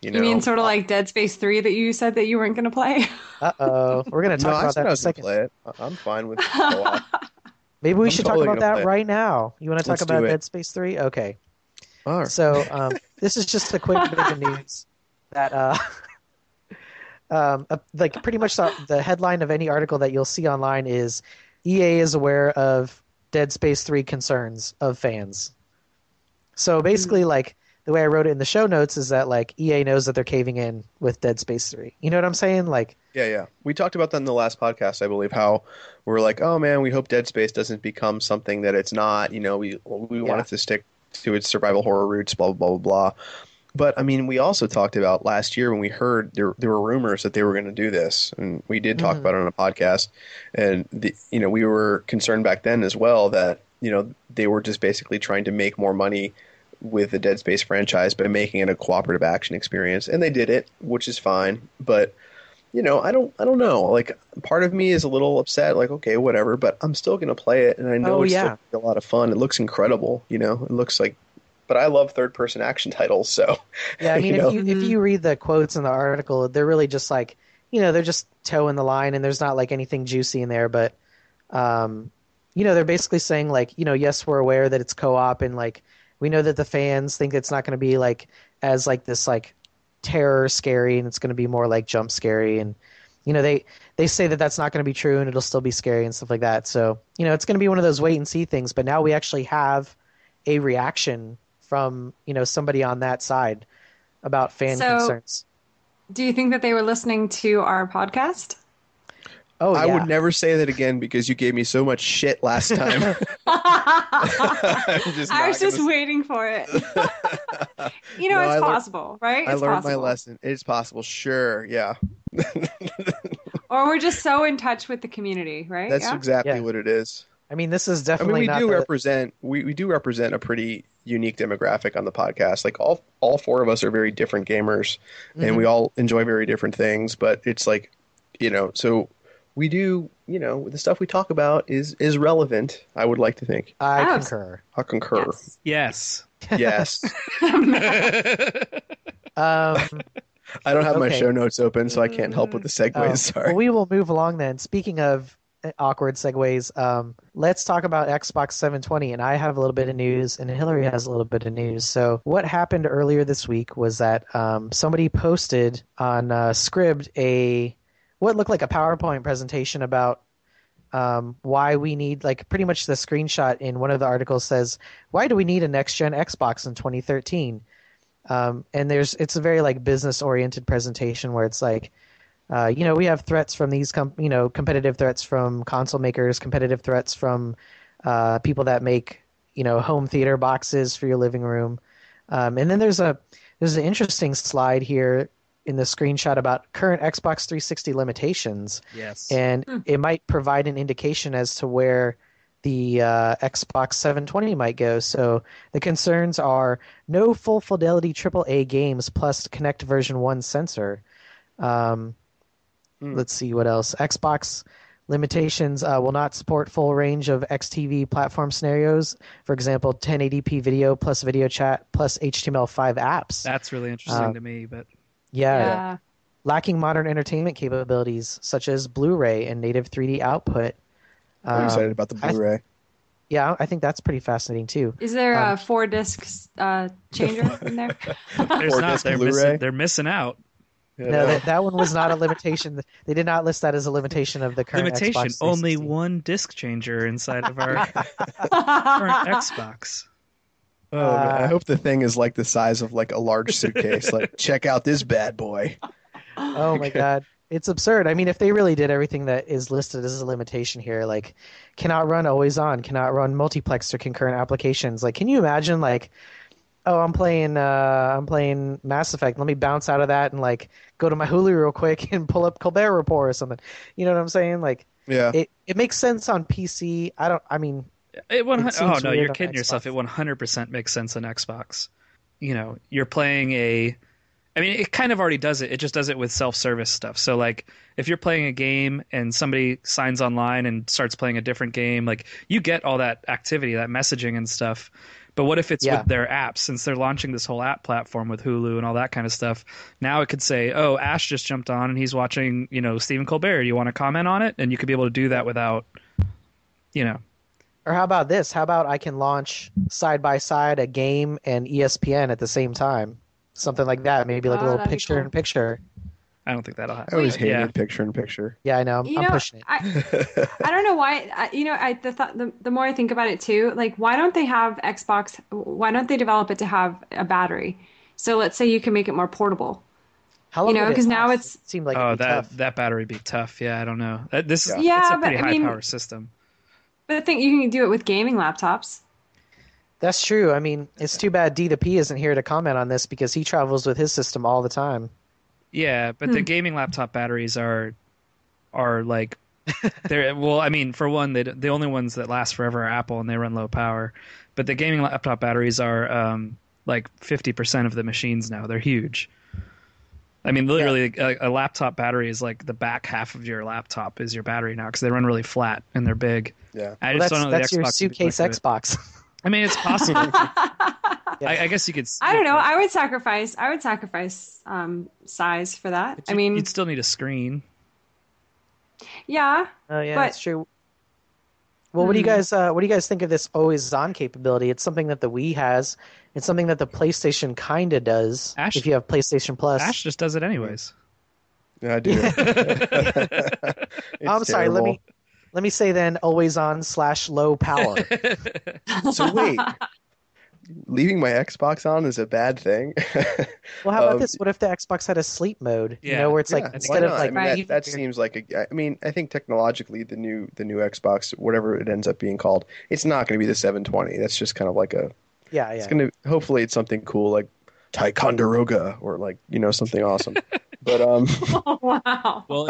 You mean sort of like Dead Space 3 that you said that you weren't going to play? Uh-oh. We're going to talk about that in a second. Play it. I'm fine with co-op. Maybe we should talk about that right now. You want to talk about Dead Space 3? Okay. All right. So this is just a quick bit of news that... like pretty much the headline of any article that you'll see online is EA is aware of Dead Space 3 concerns of fans. So basically, like the way I wrote it in the show notes is that like EA knows that they're caving in with Dead Space 3. You know what I'm saying? Like yeah. We talked about that in the last podcast, I believe, how we're like, oh man, we hope Dead Space doesn't become something that it's not. We want it to stick to its survival horror roots, blah blah blah blah. But, I mean, we also talked about last year when we heard there were rumors that they were going to do this. And we did talk about it on a podcast. And, we were concerned back then as well that, they were just basically trying to make more money with the Dead Space franchise by making it a cooperative action experience. And they did it, which is fine. But, I don't know. Like, part of me is a little upset. Like, okay, whatever. But I'm still going to play it. And I know it's still gonna be a lot of fun. It looks incredible. It looks like. But I love third-person action titles, so... Yeah, I mean, if you read the quotes in the article, they're really just like... They're just toeing the line, and there's not, like, anything juicy in there, but... you know, they're basically saying, like, you know, yes, we're aware that it's co-op, and, like, we know that the fans think it's not going to be, like, as, like, this, like, terror scary, and it's going to be more, like, jump scary, and, you know, they say that that's not going to be true, and it'll still be scary and stuff like that. So, you know, it's going to be one of those wait-and-see things, but now we actually have a reaction from, you know, somebody on that side about fan concerns. Do you think that they were listening to our podcast? Oh, yeah. I would never say that again because you gave me so much shit last time. I was just waiting for it. You know, no, it's possible, right? I learned my lesson. It's possible. Sure. Yeah. Or we're just so in touch with the community, right? That's exactly what it is. I mean, this is definitely. I mean, we do represent a pretty unique demographic on the podcast. Like all four of us are very different gamers, mm-hmm. and we all enjoy very different things. But it's like, you know, so we do. You know, the stuff we talk about is relevant. I would like to think. I concur. Yes. I don't have my show notes open, so I can't help with the segues. Sorry. Well, we will move along then. Speaking of awkward segues, let's talk about Xbox 720, and I have a little bit of news, and Hillary has a little bit of news. So what happened earlier this week was that somebody posted on Scribd what looked like a PowerPoint presentation about why we need, like, pretty much the screenshot in one of the articles says, why do we need a next-gen Xbox in 2013? And it's a very, like, business-oriented presentation where it's like, you know, we have threats from these, competitive threats from console makers, competitive threats from people that make, you know, home theater boxes for your living room. And then there's an interesting slide here in the screenshot about current Xbox 360 limitations. Yes. And it might provide an indication as to where the Xbox 720 might go. So the concerns are no full fidelity AAA games plus Kinect version 1 sensor. Let's see what else. Xbox limitations will not support full range of XTV platform scenarios. For example, 1080p video plus video chat plus HTML5 apps. That's really interesting to me, but... Yeah. Lacking modern entertainment capabilities such as Blu-ray and native 3D output. I'm excited about the Blu-ray. I think that's pretty fascinating too. Is there a 4-disc changer in there? There's not. They're missing out. Yeah. No, that one was not a limitation. They did not list that as a limitation of the current limitation, Xbox 360. Only one disc changer inside of our current Xbox. Oh, man. I hope the thing is like the size of like a large suitcase. Like, check out this bad boy. Oh my God, it's absurd. I mean, if they really did everything that is listed as a limitation here, like cannot run always on, cannot run multiplexed or concurrent applications. Like, can you imagine? Like, oh, I'm playing Mass Effect. Let me bounce out of that and like go to my Hulu real quick and pull up Colbert Report or something. You know what I'm saying? Like, yeah, it makes sense on PC. You're kidding yourself. It 100% makes sense on Xbox. You know, you're playing it kind of already does it. It just does it with self-service stuff. So, like, if you're playing a game and somebody signs online and starts playing a different game, like, you get all that activity, that messaging and stuff. But what if it's with their apps? Since they're launching this whole app platform with Hulu and all that kind of stuff, now it could say, oh, Ash just jumped on and he's watching, you know, Stephen Colbert. Do you want to comment on it? And you could be able to do that without, you know. Or how about this? How about I can launch side by side a game and ESPN at the same time? Something like that. Maybe like a little picture-in-picture. I don't think that'll happen. I always hated picture-in-picture. Yeah, I know. I'm pushing it. I don't know why. The more I think about it too, like why don't they have Xbox? Why don't they develop it to have a battery? So let's say you can make it more portable. How long? You know, because now it seemed like that battery would be tough. Yeah, I don't know. It's a pretty high-power system. But I think you can do it with gaming laptops. That's true. I mean, it's too bad D2P isn't here to comment on this because he travels with his system all the time. Yeah, but the gaming laptop batteries are like they're well, I mean, for one, the only ones that last forever are Apple and they run low power. But the gaming laptop batteries are like 50% of the machines now. They're huge. I mean, literally, a laptop battery is like the back half of your laptop is your battery now because they run really flat and they're big. Yeah, that's your suitcase Xbox. I mean, it's possible. I guess you could. I don't know. I would sacrifice size for that. I mean, you'd still need a screen. Yeah. Oh yeah, that's true. Well, what do you guys think of this always-on capability? It's something that the Wii has. It's something that the PlayStation kind of does. Ash, if you have PlayStation Plus, Ash just does it anyways. Yeah, I do. I'm sorry. Let me say then, always-on/low power. So wait. Leaving my Xbox on is a bad thing. Well, how about this? What if the Xbox had a sleep mode? Yeah. You know, where it's like instead of like that seems like a. I mean, I think technologically the new Xbox, whatever it ends up being called, it's not going to be the 720. That's just kind of like a. Yeah, yeah. It's going to hopefully it's something cool like Ticonderoga or like something awesome. But oh, wow. Well,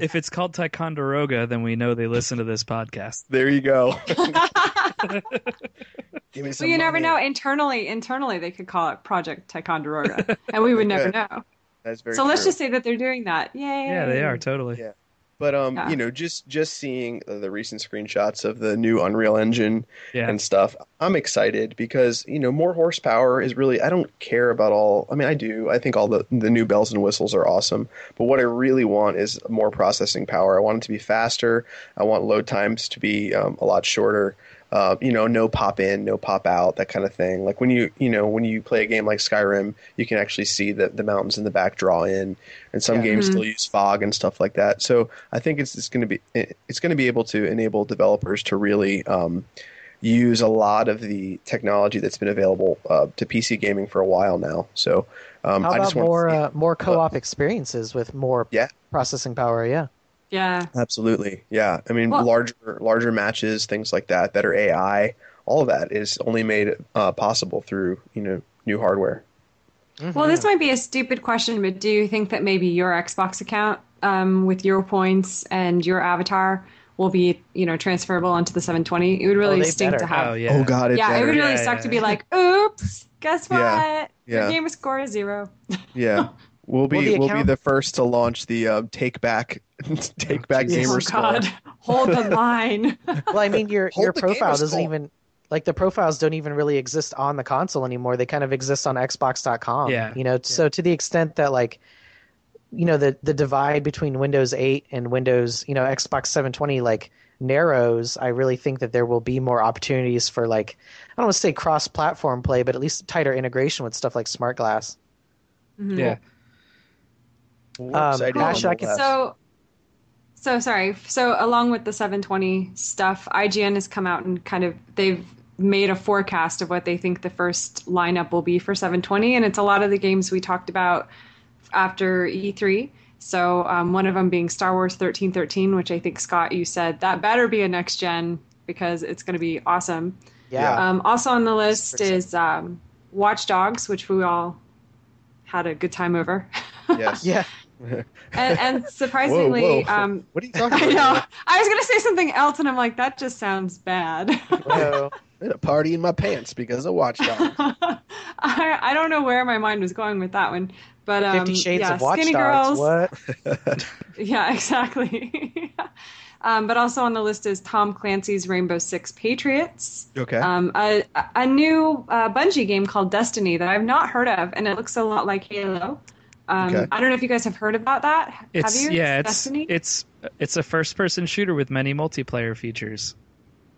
if it's called Ticonderoga, then we know they listen to this podcast. There you go. Give me some money. You never know. Internally, they could call it Project Ticonderoga, and we would never know. That's very. So true. Let's just say that they're doing that. Yay! Yeah, they are totally. Yeah. But just seeing the recent screenshots of the new Unreal Engine and stuff, I'm excited because more horsepower is really. I don't care about all. I mean, I do. I think all the new bells and whistles are awesome. But what I really want is more processing power. I want it to be faster. I want load times to be a lot shorter. No pop in, no pop out, that kind of thing. Like when you play a game like Skyrim, you can actually see the mountains in the back draw in, and some games still use fog and stuff like that. So I think it's going to be able to enable developers to really use a lot of the technology that's been available to PC gaming for a while now. So how about more co-op experiences with more processing power? Yeah. Yeah. Absolutely. Yeah. I mean, larger matches, things like that, better AI, all of that is only made possible through, new hardware. Mm-hmm. Well, this might be a stupid question, but do you think that maybe your Xbox account with your points and your avatar will be, transferable onto the 720? It would really stink to have. Oh, yeah. Oh God, it's better. It would really suck to be like, oops, guess what? Your gamer score is 0. Yeah. We'll be the first to launch the take back gamer score. Oh God, hold the line. Well, I mean, your profile doesn't even the profiles don't even really exist on the console anymore. They kind of exist on Xbox.com. Yeah. So to the extent that the divide between Windows 8 and Windows Xbox 720 narrows, I really think that there will be more opportunities for I don't want to say cross-platform play, but at least tighter integration with stuff like Smart Glass. Mm-hmm. Yeah. So along with the 720 stuff, IGN has come out and kind of they've made a forecast of what they think the first lineup will be for 720, and it's a lot of the games we talked about after E3. So one of them being Star Wars 1313, which I think, Scott, you said that better be a next gen because it's going to be awesome. Yeah. Also on the list 100%. Is Watch Dogs, which we all had a good time over. Yes. Yeah. And surprisingly, whoa. What are you talking about? I know. I was going to say something else, and I'm like, that just sounds bad. Well, I had a party in my pants because of Watch Dogs. I don't know where my mind was going with that one, but 50 Shades of Watch Dogs. What? Yeah, exactly. But also on the list is Tom Clancy's Rainbow Six Patriots. Okay. A new Bungie game called Destiny that I've not heard of, and it looks a lot like Halo. Okay. I don't know if you guys have heard about that. Have you? Yeah, Destiny? It's a first-person shooter with many multiplayer features.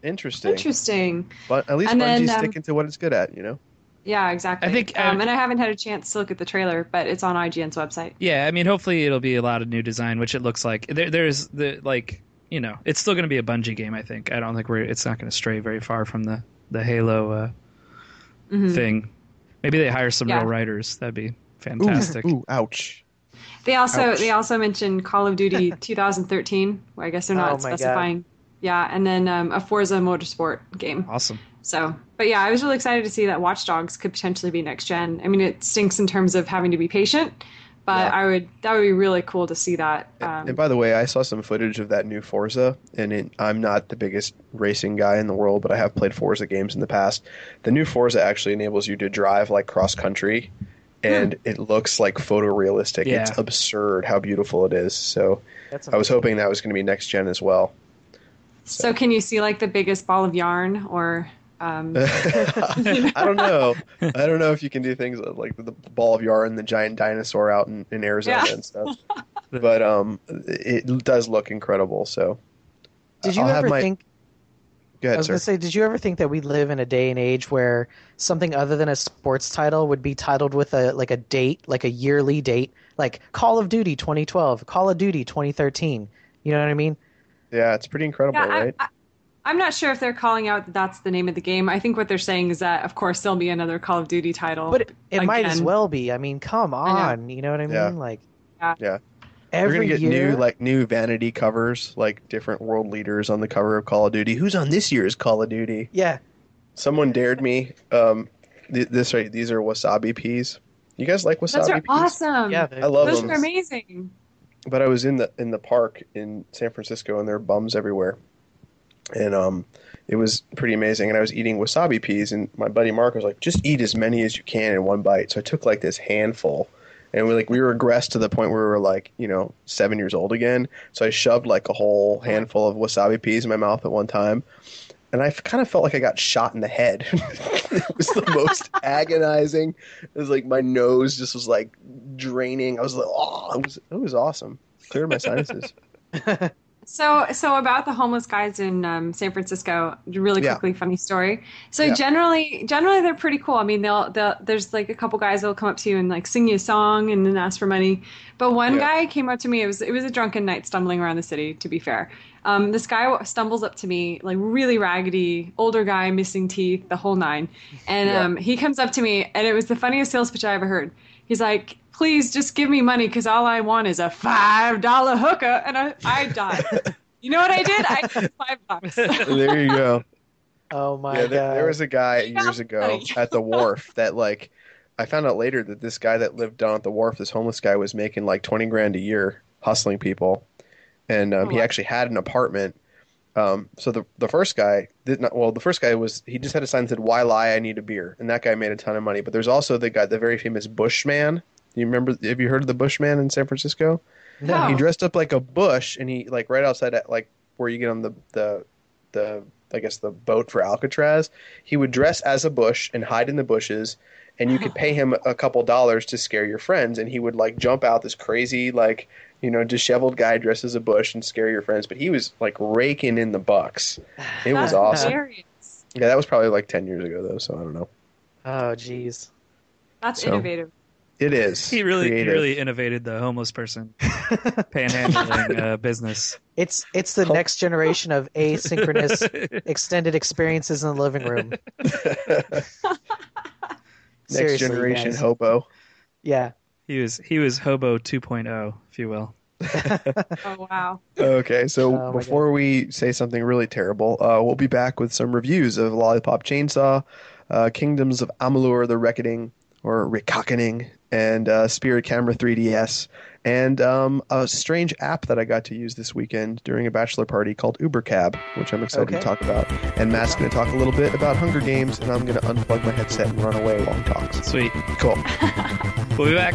Interesting. But at least Bungie's sticking to what it's good at, Yeah, exactly. I think, and I haven't had a chance to look at the trailer, but it's on IGN's website. Yeah, I mean, hopefully it'll be a lot of new design, which it looks like. There's it's still going to be a Bungie game. I think. I don't think it's not going to stray very far from the Halo thing. Maybe they hire some real writers. That'd be. Fantastic. Ooh, ouch. They also mentioned Call of Duty 2013, where I guess they're not specifying. God. Yeah, and then a Forza Motorsport game. Awesome. So, but yeah, I was really excited to see that Watch Dogs could potentially be next gen. I mean, it stinks in terms of having to be patient, but that would be really cool to see that. And by the way, I saw some footage of that new Forza, and I'm not the biggest racing guy in the world, but I have played Forza games in the past. The new Forza actually enables you to drive like cross country. And it looks like photorealistic. Yeah. It's absurd how beautiful it is. So I was hoping that was going to be next gen as well. So can you see the biggest ball of yarn or? I don't know. I don't know if you can do things like the ball of yarn, the giant dinosaur out in Arizona and stuff. But it does look incredible. So did you ever think? Go ahead, I was going to say, did you ever think that we live in a day and age where something other than a sports title would be titled with a date, like a yearly date, like Call of Duty 2012, Call of Duty 2013? You know what I mean? Yeah, it's pretty incredible, right? I'm not sure if they're calling out that that's the name of the game. I think what they're saying is that, of course, there'll be another Call of Duty title. But it might as well be. I mean, come on. You know what I mean? Yeah. Like, yeah. Every We're gonna get year? new vanity covers, like different world leaders on the cover of Call of Duty. Who's on this year's Call of Duty? Yeah. Someone dared me. These are wasabi peas. You guys like wasabi peas? Those are awesome. Yeah, I love them. Those are amazing. But I was in the park in San Francisco, and there are bums everywhere. And it was pretty amazing. And I was eating wasabi peas, and my buddy Mark was like, "Just eat as many as you can in one bite." So I took like this handful. And we regressed to the point where we were 7 years old again. So I shoved a whole handful of wasabi peas in my mouth at one time. And I kind of felt like I got shot in the head. It was the most agonizing. It was like my nose just was draining. I was like, oh, it was awesome. Cleared my sinuses. So about the homeless guys in San Francisco, really quickly, funny story. So generally they're pretty cool. I mean, there's a couple guys that'll come up to you and sing you a song and then ask for money. But one guy came up to me. It was a drunken night stumbling around the city, to be fair. This guy stumbles up to me, really raggedy, older guy, missing teeth, the whole nine. And he comes up to me, and it was the funniest sales pitch I ever heard. He's like, "Please just give me money because all I want is a $5 hookah." And I died. You know what I did? I took $5. There you go. Oh, my God. There was a guy years ago at the wharf that, I found out later that this guy that lived down at the wharf, this homeless guy, was making $20,000 a year hustling people. And he actually had an apartment. So the first guy did not. Well, the first guy he just had a sign that said, "Why lie? I need a beer." And that guy made a ton of money. But there's also the guy, the very famous Bushman. You remember? Have you heard of the Bushman in San Francisco? No. He dressed up like a bush, and he right outside at where you get on the I guess the boat for Alcatraz. He would dress as a bush and hide in the bushes, and you could pay him a couple dollars to scare your friends, and he would jump out, this crazy disheveled guy dressed as a bush, and scare your friends. But he was raking in the bucks. It was awesome. Hilarious. Yeah, that was probably 10 years ago though, so I don't know. Oh, geez, that's innovative. It is. He really innovated the homeless person panhandling business. It's the next generation of asynchronous extended experiences in the living room. Next generation hobo. Yeah. He was hobo 2.0, if you will. Oh, wow. Okay, so before we say something really terrible, we'll be back with some reviews of Lollipop Chainsaw, Kingdoms of Amalur: The Reckoning, or Reckoning, and Spirit Camera 3DS, and a strange app that I got to use this weekend during a bachelor party called UberCab, which I'm excited to talk about. And Matt's going to talk a little bit about Hunger Games, and I'm going to unplug my headset and run away while he talks. Sweet. Cool. We'll be back.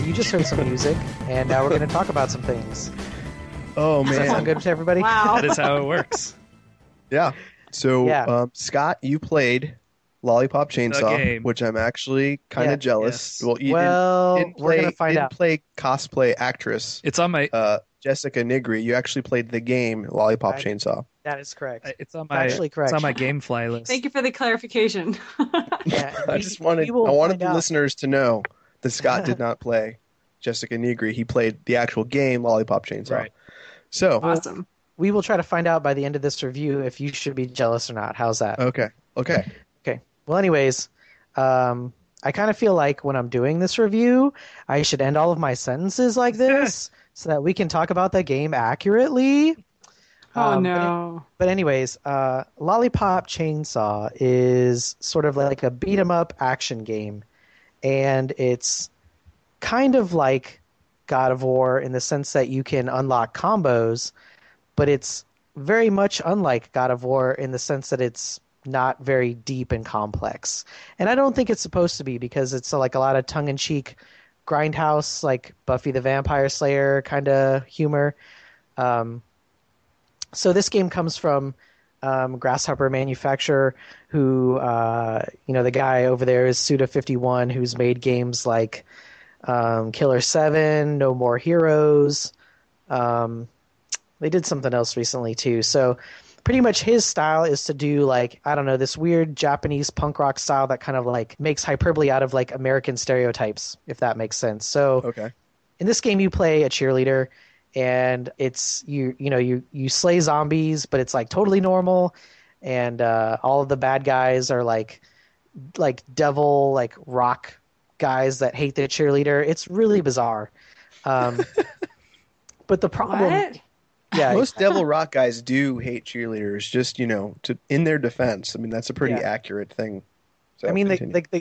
You just heard some music, and now we're going to talk about some things. Oh, man. Does that sound good to everybody? Wow. That is how it works. Yeah. So, Scott, you played Lollipop Chainsaw, which I'm actually kind of jealous. Yes. We're going to find out. You play cosplay actress. It's on my... Jessica Nigri. You actually played the game Lollipop Chainsaw. That is correct. It's on my GameFly list. Thank you for the clarification. I wanted the listeners to know that Scott did not play Jessica Nigri. He played the actual game Lollipop Chainsaw. Right. So awesome. We will try to find out by the end of this review if you should be jealous or not. How's that? Okay. Well, anyways, I kind of feel like when I'm doing this review, I should end all of my sentences like this so that we can talk about the game accurately. Oh, no. But anyways, Lollipop Chainsaw is sort of like a beat-em-up action game. And it's kind of like God of War in the sense that you can unlock combos, but it's very much unlike God of War in the sense that it's not very deep and complex. And I don't think it's supposed to be, because it's like a lot of tongue-in-cheek grindhouse, like Buffy the Vampire Slayer kind of humor. So this game comes from Grasshopper Manufacturer, who, the guy over there is Suda51, who's made games like Killer 7, No More Heroes. They did something else recently too. So pretty much his style is to do this weird Japanese punk rock style that kind of makes hyperbole out of American stereotypes, if that makes sense. So okay. In this game you play a cheerleader, and it's you slay zombies, but it's totally normal, and all of the bad guys are like devil rock guys that hate the cheerleader. It's really bizarre. But the problem, what? Yeah, most devil rock guys do hate cheerleaders. Just in their defense, I mean that's a pretty accurate thing. So I mean,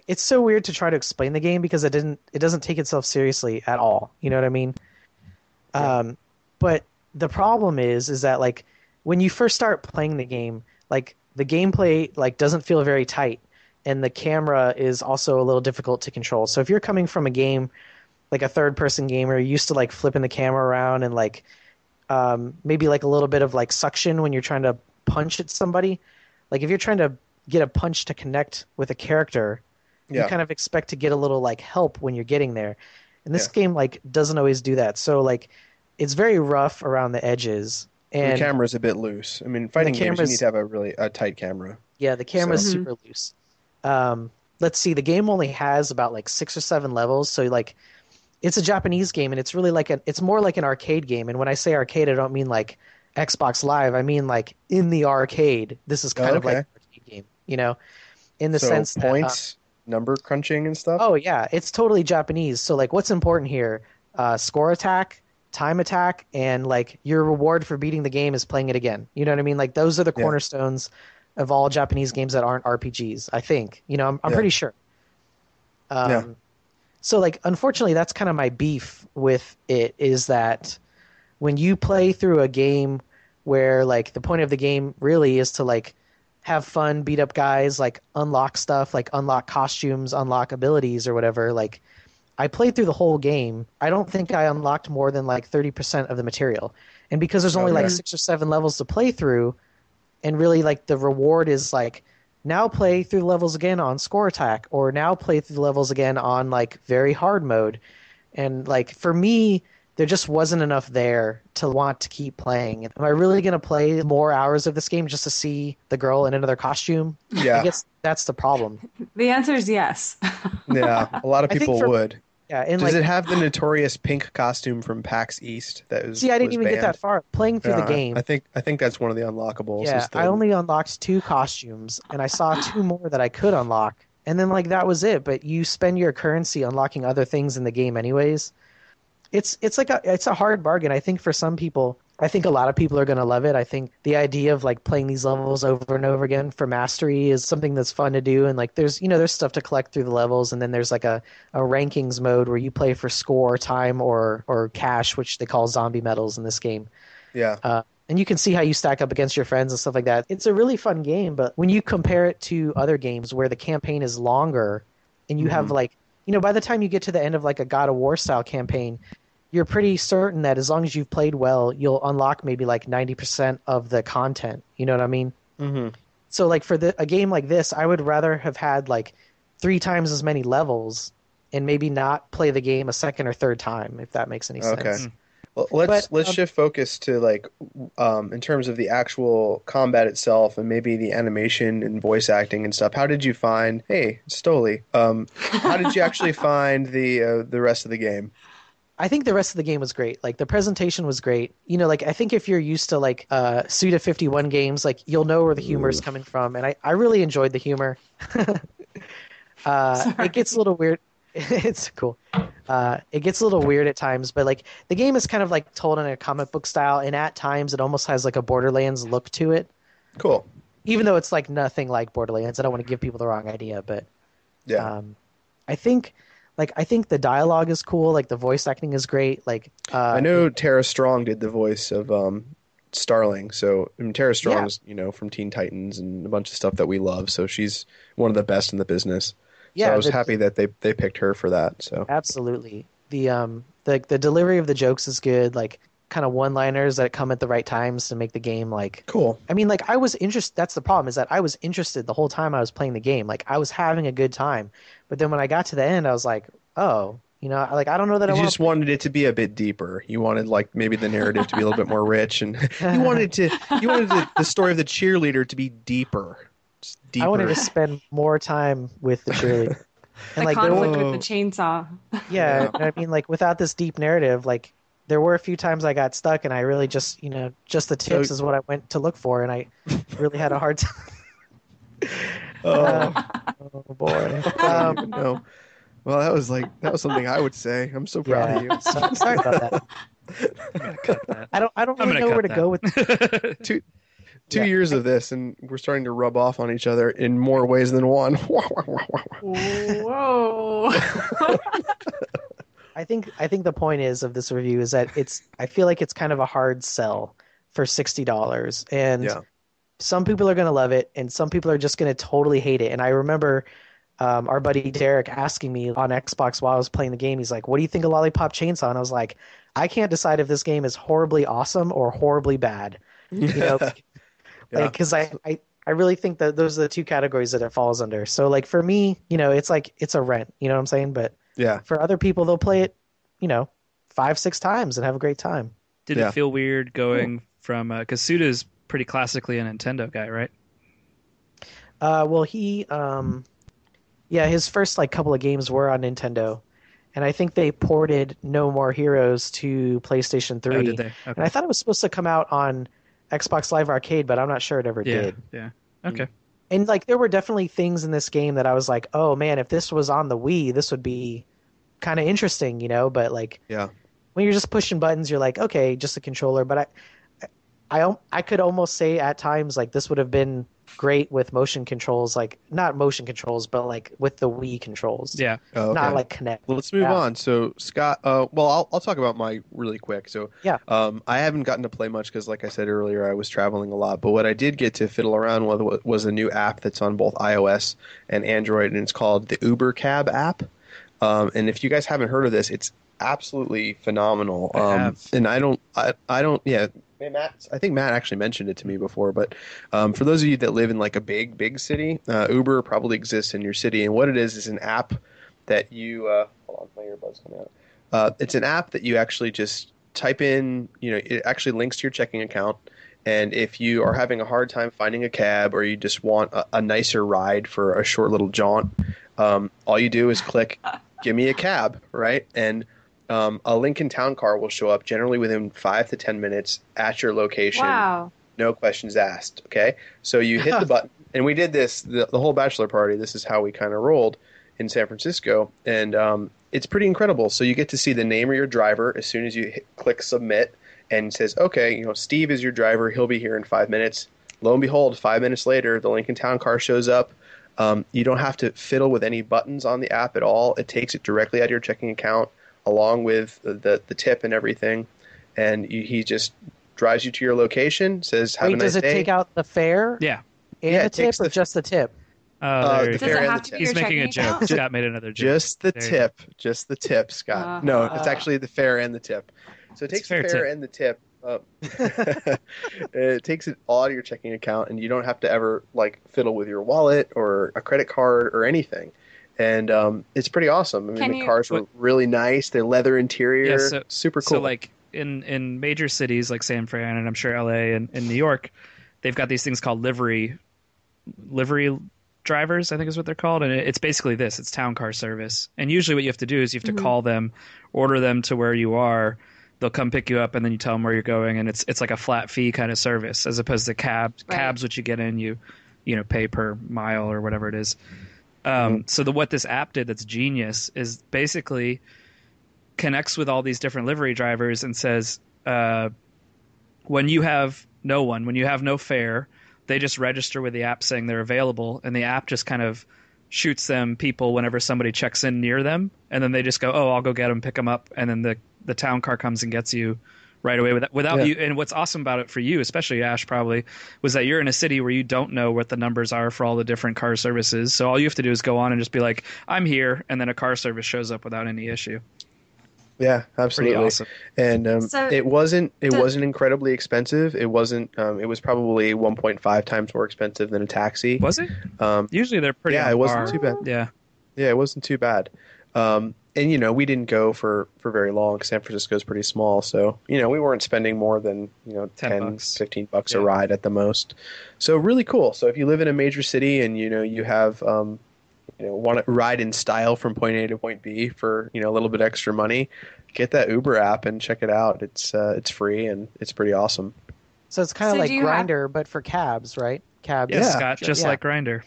it's so weird to try to explain the game because it doesn't take itself seriously at all. You know what I mean? Yeah. But the problem is that when you first start playing the game, the gameplay doesn't feel very tight, and the camera is also a little difficult to control. So if you're coming from a game like a third person game, or you're used to flipping the camera around and maybe a little bit of suction when you're trying to punch at somebody, if you're trying to get a punch to connect with a character, you kind of expect to get a little help when you're getting there. And this game doesn't always do that. So it's very rough around the edges, and the camera's a bit loose. I mean, fighting games, you need to have a really tight camera. Yeah, the camera's super loose. Let's see, the game only has about 6 or 7 levels, so it's a Japanese game, and it's really it's more like an arcade game. And when I say arcade, I don't mean Xbox Live. I mean in the arcade. This is kind of like an arcade game, in the sense that points, number crunching and stuff. Oh yeah, it's totally Japanese. So what's important here? Score attack, time attack, and your reward for beating the game is playing it again. You know what I mean? Those are the cornerstones of all Japanese games that aren't RPGs. I think I'm pretty sure. So unfortunately, that's kind of my beef with it, is that when you play through a game where the point of the game really is to have fun, beat up guys, unlock stuff, unlock costumes, unlock abilities or whatever, I played through the whole game. I don't think I unlocked more than 30% of the material. And because there's only 6 or 7 levels to play through, and really the reward is now play through the levels again on score attack, or now play through the levels again on very hard mode. And for me, there just wasn't enough there to want to keep playing. Am I really going to play more hours of this game just to see the girl in another costume? Yeah. I guess that's the problem. The answer is yes. Yeah. A lot of people would. Yeah. And does it have the notorious pink costume from PAX East? That was, see, I didn't even banned? Get that far playing through the game. I think that's one of the unlockables. Yeah, I only unlocked 2 costumes, and I saw 2 more that I could unlock, and then that was it. But you spend your currency unlocking other things in the game, anyways. It's a hard bargain. I think for some people, I think a lot of people are going to love it. I think the idea of playing these levels over and over again for mastery is something that's fun to do. And there's, there's stuff to collect through the levels. And then there's a rankings mode where you play for score, time, or cash, which they call zombie medals in this game. Yeah. And you can see how you stack up against your friends and stuff like that. It's a really fun game. But when you compare it to other games where the campaign is longer and you have by the time you get to the end of a God of War style campaign, you're pretty certain that as long as you've played well, you'll unlock maybe 90% of the content. You know what I mean? Mm-hmm. So for a game like this, I would rather have had 3 times as many levels and maybe not play the game a second or third time, if that makes any sense. Okay. Well, let's shift focus to in terms of the actual combat itself, and maybe the animation and voice acting and stuff. How did you find? Hey, Stoli. How did you actually find the rest of the game? I think the rest of the game was great. The presentation was great. I think if you're used to Suda51 games, you'll know where the humor is coming from. And I really enjoyed the humor. It gets a little weird. It's cool. It gets a little weird at times, but the game is kind of told in a comic book style, and at times it almost has a Borderlands look to it. Cool. Even though it's nothing like Borderlands. I don't want to give people the wrong idea, but yeah. I think the dialogue is cool. The voice acting is great. I know Tara Strong did the voice of Starling. So I mean, Tara Strong's, you know, from Teen Titans and a bunch of stuff that we love. So she's one of the best in the business. Yeah, so I was happy that they picked her for that. So absolutely, the delivery of the jokes is good. Like kind of one-liners that come at the right times to make the game like cool. I mean, like I was interested. That's the problem, is that I was interested the whole time I was playing the game. Like I was having a good time, but then when I got to the end, I was like, oh. You know, like I don't know that you I just wanted it to be a bit deeper. You wanted like maybe the narrative to be a little bit more rich, and you wanted the story of the cheerleader to be deeper. Just deeper. I wanted to spend more time with the cheerleader. And the like conflict with the chainsaw. Yeah, I mean, like without this deep narrative, like there were a few times I got stuck, and I really just just the tips is what I went to look for, and I really had a hard time. Oh boy! No. Well, that was something I would say. I'm so proud of you. So, I'm sorry about that. I'm gonna cut that. I don't really know where to go with that. Two years of this, and we're starting to rub off on each other in more ways than one. Whoa! I think the point is of this review is that it's. I feel like it's kind of a hard sell for $60, and some people are going to love it, and some people are just going to totally hate it. And I remember. Our buddy Derek asking me on Xbox while I was playing the game, he's like, what do you think of Lollipop Chainsaw? And I was like, I can't decide if this game is horribly awesome or horribly bad. Because I really think that those are the two categories that it falls under. So like for me, it's like it's a rent, you know what I'm saying? But for other people, they'll play it, 5-6 times and have a great time. Did it feel weird going from because Suda's pretty classically a Nintendo guy, right? Well, he yeah, his first like couple of games were on Nintendo, and I think they ported No More Heroes to PlayStation 3. Oh, did they? Okay. And I thought it was supposed to come out on Xbox Live Arcade, but I'm not sure it ever did. Yeah. Okay. And like there were definitely things in this game that I was like, oh man, if this was on the Wii, this would be kind of interesting, But like, when you're just pushing buttons, you're like, okay, just a controller. But I could almost say at times like this would have been. Great with motion controls, like not motion controls, but like with the Wii controls. Yeah, oh, okay. Not like Kinect. Well, let's move on. So Scott, I'll talk about my really quick. So I haven't gotten to play much because, like I said earlier, I was traveling a lot. But what I did get to fiddle around with was a new app that's on both iOS and Android, and it's called the Uber Cab app. And if you guys haven't heard of this, it's absolutely phenomenal. And I don't. Yeah. I think Matt actually mentioned it to me before, but for those of you that live in like a big, big city, Uber probably exists in your city. And what it is an app that you hold on, my earbuds coming out. It's an app that you actually just type in. It actually links to your checking account. And if you are having a hard time finding a cab, or you just want a nicer ride for a short little jaunt, all you do is click "Give me a cab," right? And a Lincoln Town Car will show up generally within 5 to 10 minutes at your location. Wow. No questions asked. Okay. So you hit the button, and we did this, the whole bachelor party. This is how we kind of rolled in San Francisco. And it's pretty incredible. So you get to see the name of your driver as soon as you click submit, and says, okay, Steve is your driver. He'll be here in 5 minutes. Lo and behold, 5 minutes later, the Lincoln Town Car shows up. You don't have to fiddle with any buttons on the app at all. It takes it directly out of your checking account, along with the tip and everything, and he just drives you to your location, says, have a nice day. Does it take out the fare? Yeah. And the tip, or just the tip? The fare and the tip. He's making a joke. Scott made another joke. Just the tip. Just the tip, Scott. No, it's actually the fare and the tip. So it takes the fare and the tip. It takes it all out of your checking account, and you don't have to ever like fiddle with your wallet or a credit card or anything. And it's pretty awesome. I mean, the cars were really nice. Their leather interior, super cool. So, like in major cities like San Fran, and I'm sure L.A. and New York, they've got these things called livery drivers, I think is what they're called. And it's basically this. It's town car service. And usually what you have to do is you have to call them, order them to where you are. They'll come pick you up, and then you tell them where you're going. And it's like a flat fee kind of service, as opposed to cabs, which you get in, you pay per mile or whatever it is. So what this app did that's genius is basically connects with all these different livery drivers and says, when you have no fare, they just register with the app saying they're available, and the app just kind of shoots them people whenever somebody checks in near them, and then they just go, oh, I'll go get them, pick them up, and then the town car comes and gets you right away without you. And what's awesome about it for you, especially Ash, probably was that you're in a city where you don't know what the numbers are for all the different car services. So all you have to do is go on and just be like, I'm here. And then a car service shows up without any issue. Yeah, absolutely. Pretty awesome. And it wasn't incredibly expensive. It wasn't. It was probably 1.5 times more expensive than a taxi. Was it? Usually they're pretty. Yeah, it wasn't too bad. Yeah, it wasn't too bad. And we didn't go for very long. San Francisco's pretty small, so we weren't spending more than $10, $15 a ride at the most. So really cool. So if you live in a major city and you have want to ride in style from point A to point B for a little bit extra money, get that Uber app and check it out. It's free and it's pretty awesome. So it's kind of like Grindr, but for cabs, right? Cabs, yeah. Scott, just like Grindr.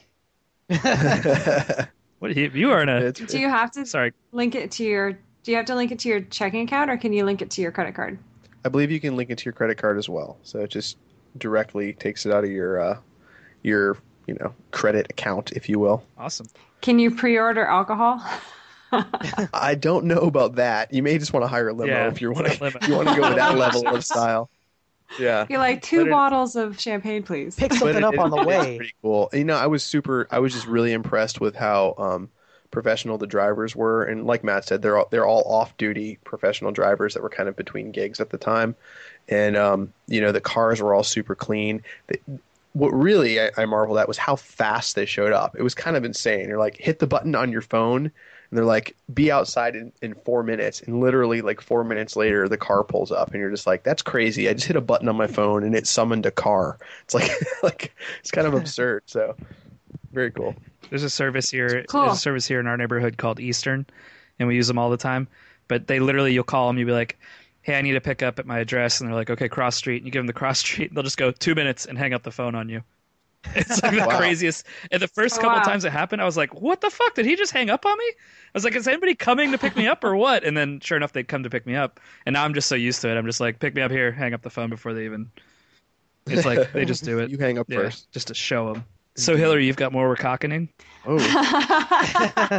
What you are in a? Do you have to link it to your? Do you have to link it to your checking account, or can you link it to your credit card? I believe you can link it to your credit card as well. So it just directly takes it out of your credit account, if you will. Awesome. Can you pre-order alcohol? I don't know about that. You may just want to hire a limo if you want to. You want to go with that level of style. Yeah. You're like two bottles of champagne, please. Pick something up on the way. Pretty cool. I was just really impressed with how professional the drivers were, and like Matt said, they're all off-duty professional drivers that were kind of between gigs at the time, and the cars were all super clean. What really I marveled at was how fast they showed up. It was kind of insane. You're like, hit the button on your phone, and they're like, be outside in 4 minutes. And literally, 4 minutes later, the car pulls up, and you're just like, that's crazy. I just hit a button on my phone, and it summoned a car. It's like it's kind of absurd. So, very cool. There's a service here. Cool. There's a service here in our neighborhood called Eastern, and we use them all the time. But they literally, you'll call them, you'll be like, hey, I need a pickup at my address. And they're like, okay, cross street. And you give them the cross street. And they'll just go 2 minutes and hang up the phone on you. It's like the craziest. And the first couple times it happened, I was like, what the fuck? Did he just hang up on me? I was like, is anybody coming to pick me up or what? And then sure enough, they'd come to pick me up. And now I'm just so used to it. I'm just like, pick me up here, hang up the phone before they even. It's like they just do it. You hang up first. Just to show them. So, Hillary, you've got more recockening? Oh.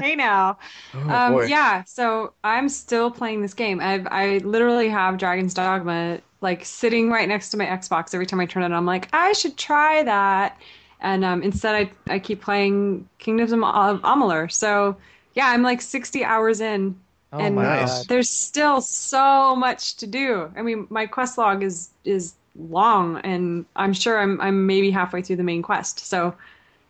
Hey, now. Oh, boy. Yeah, so I'm still playing this game. I literally have Dragon's Dogma sitting right next to my Xbox. Every time I turn it on, I'm like, I should try that. And instead, I keep playing Kingdoms of Amalur. So, yeah, I'm 60 hours in. Oh, and there's still so much to do. I mean, my quest log is long, and I'm sure I'm maybe halfway through the main quest. So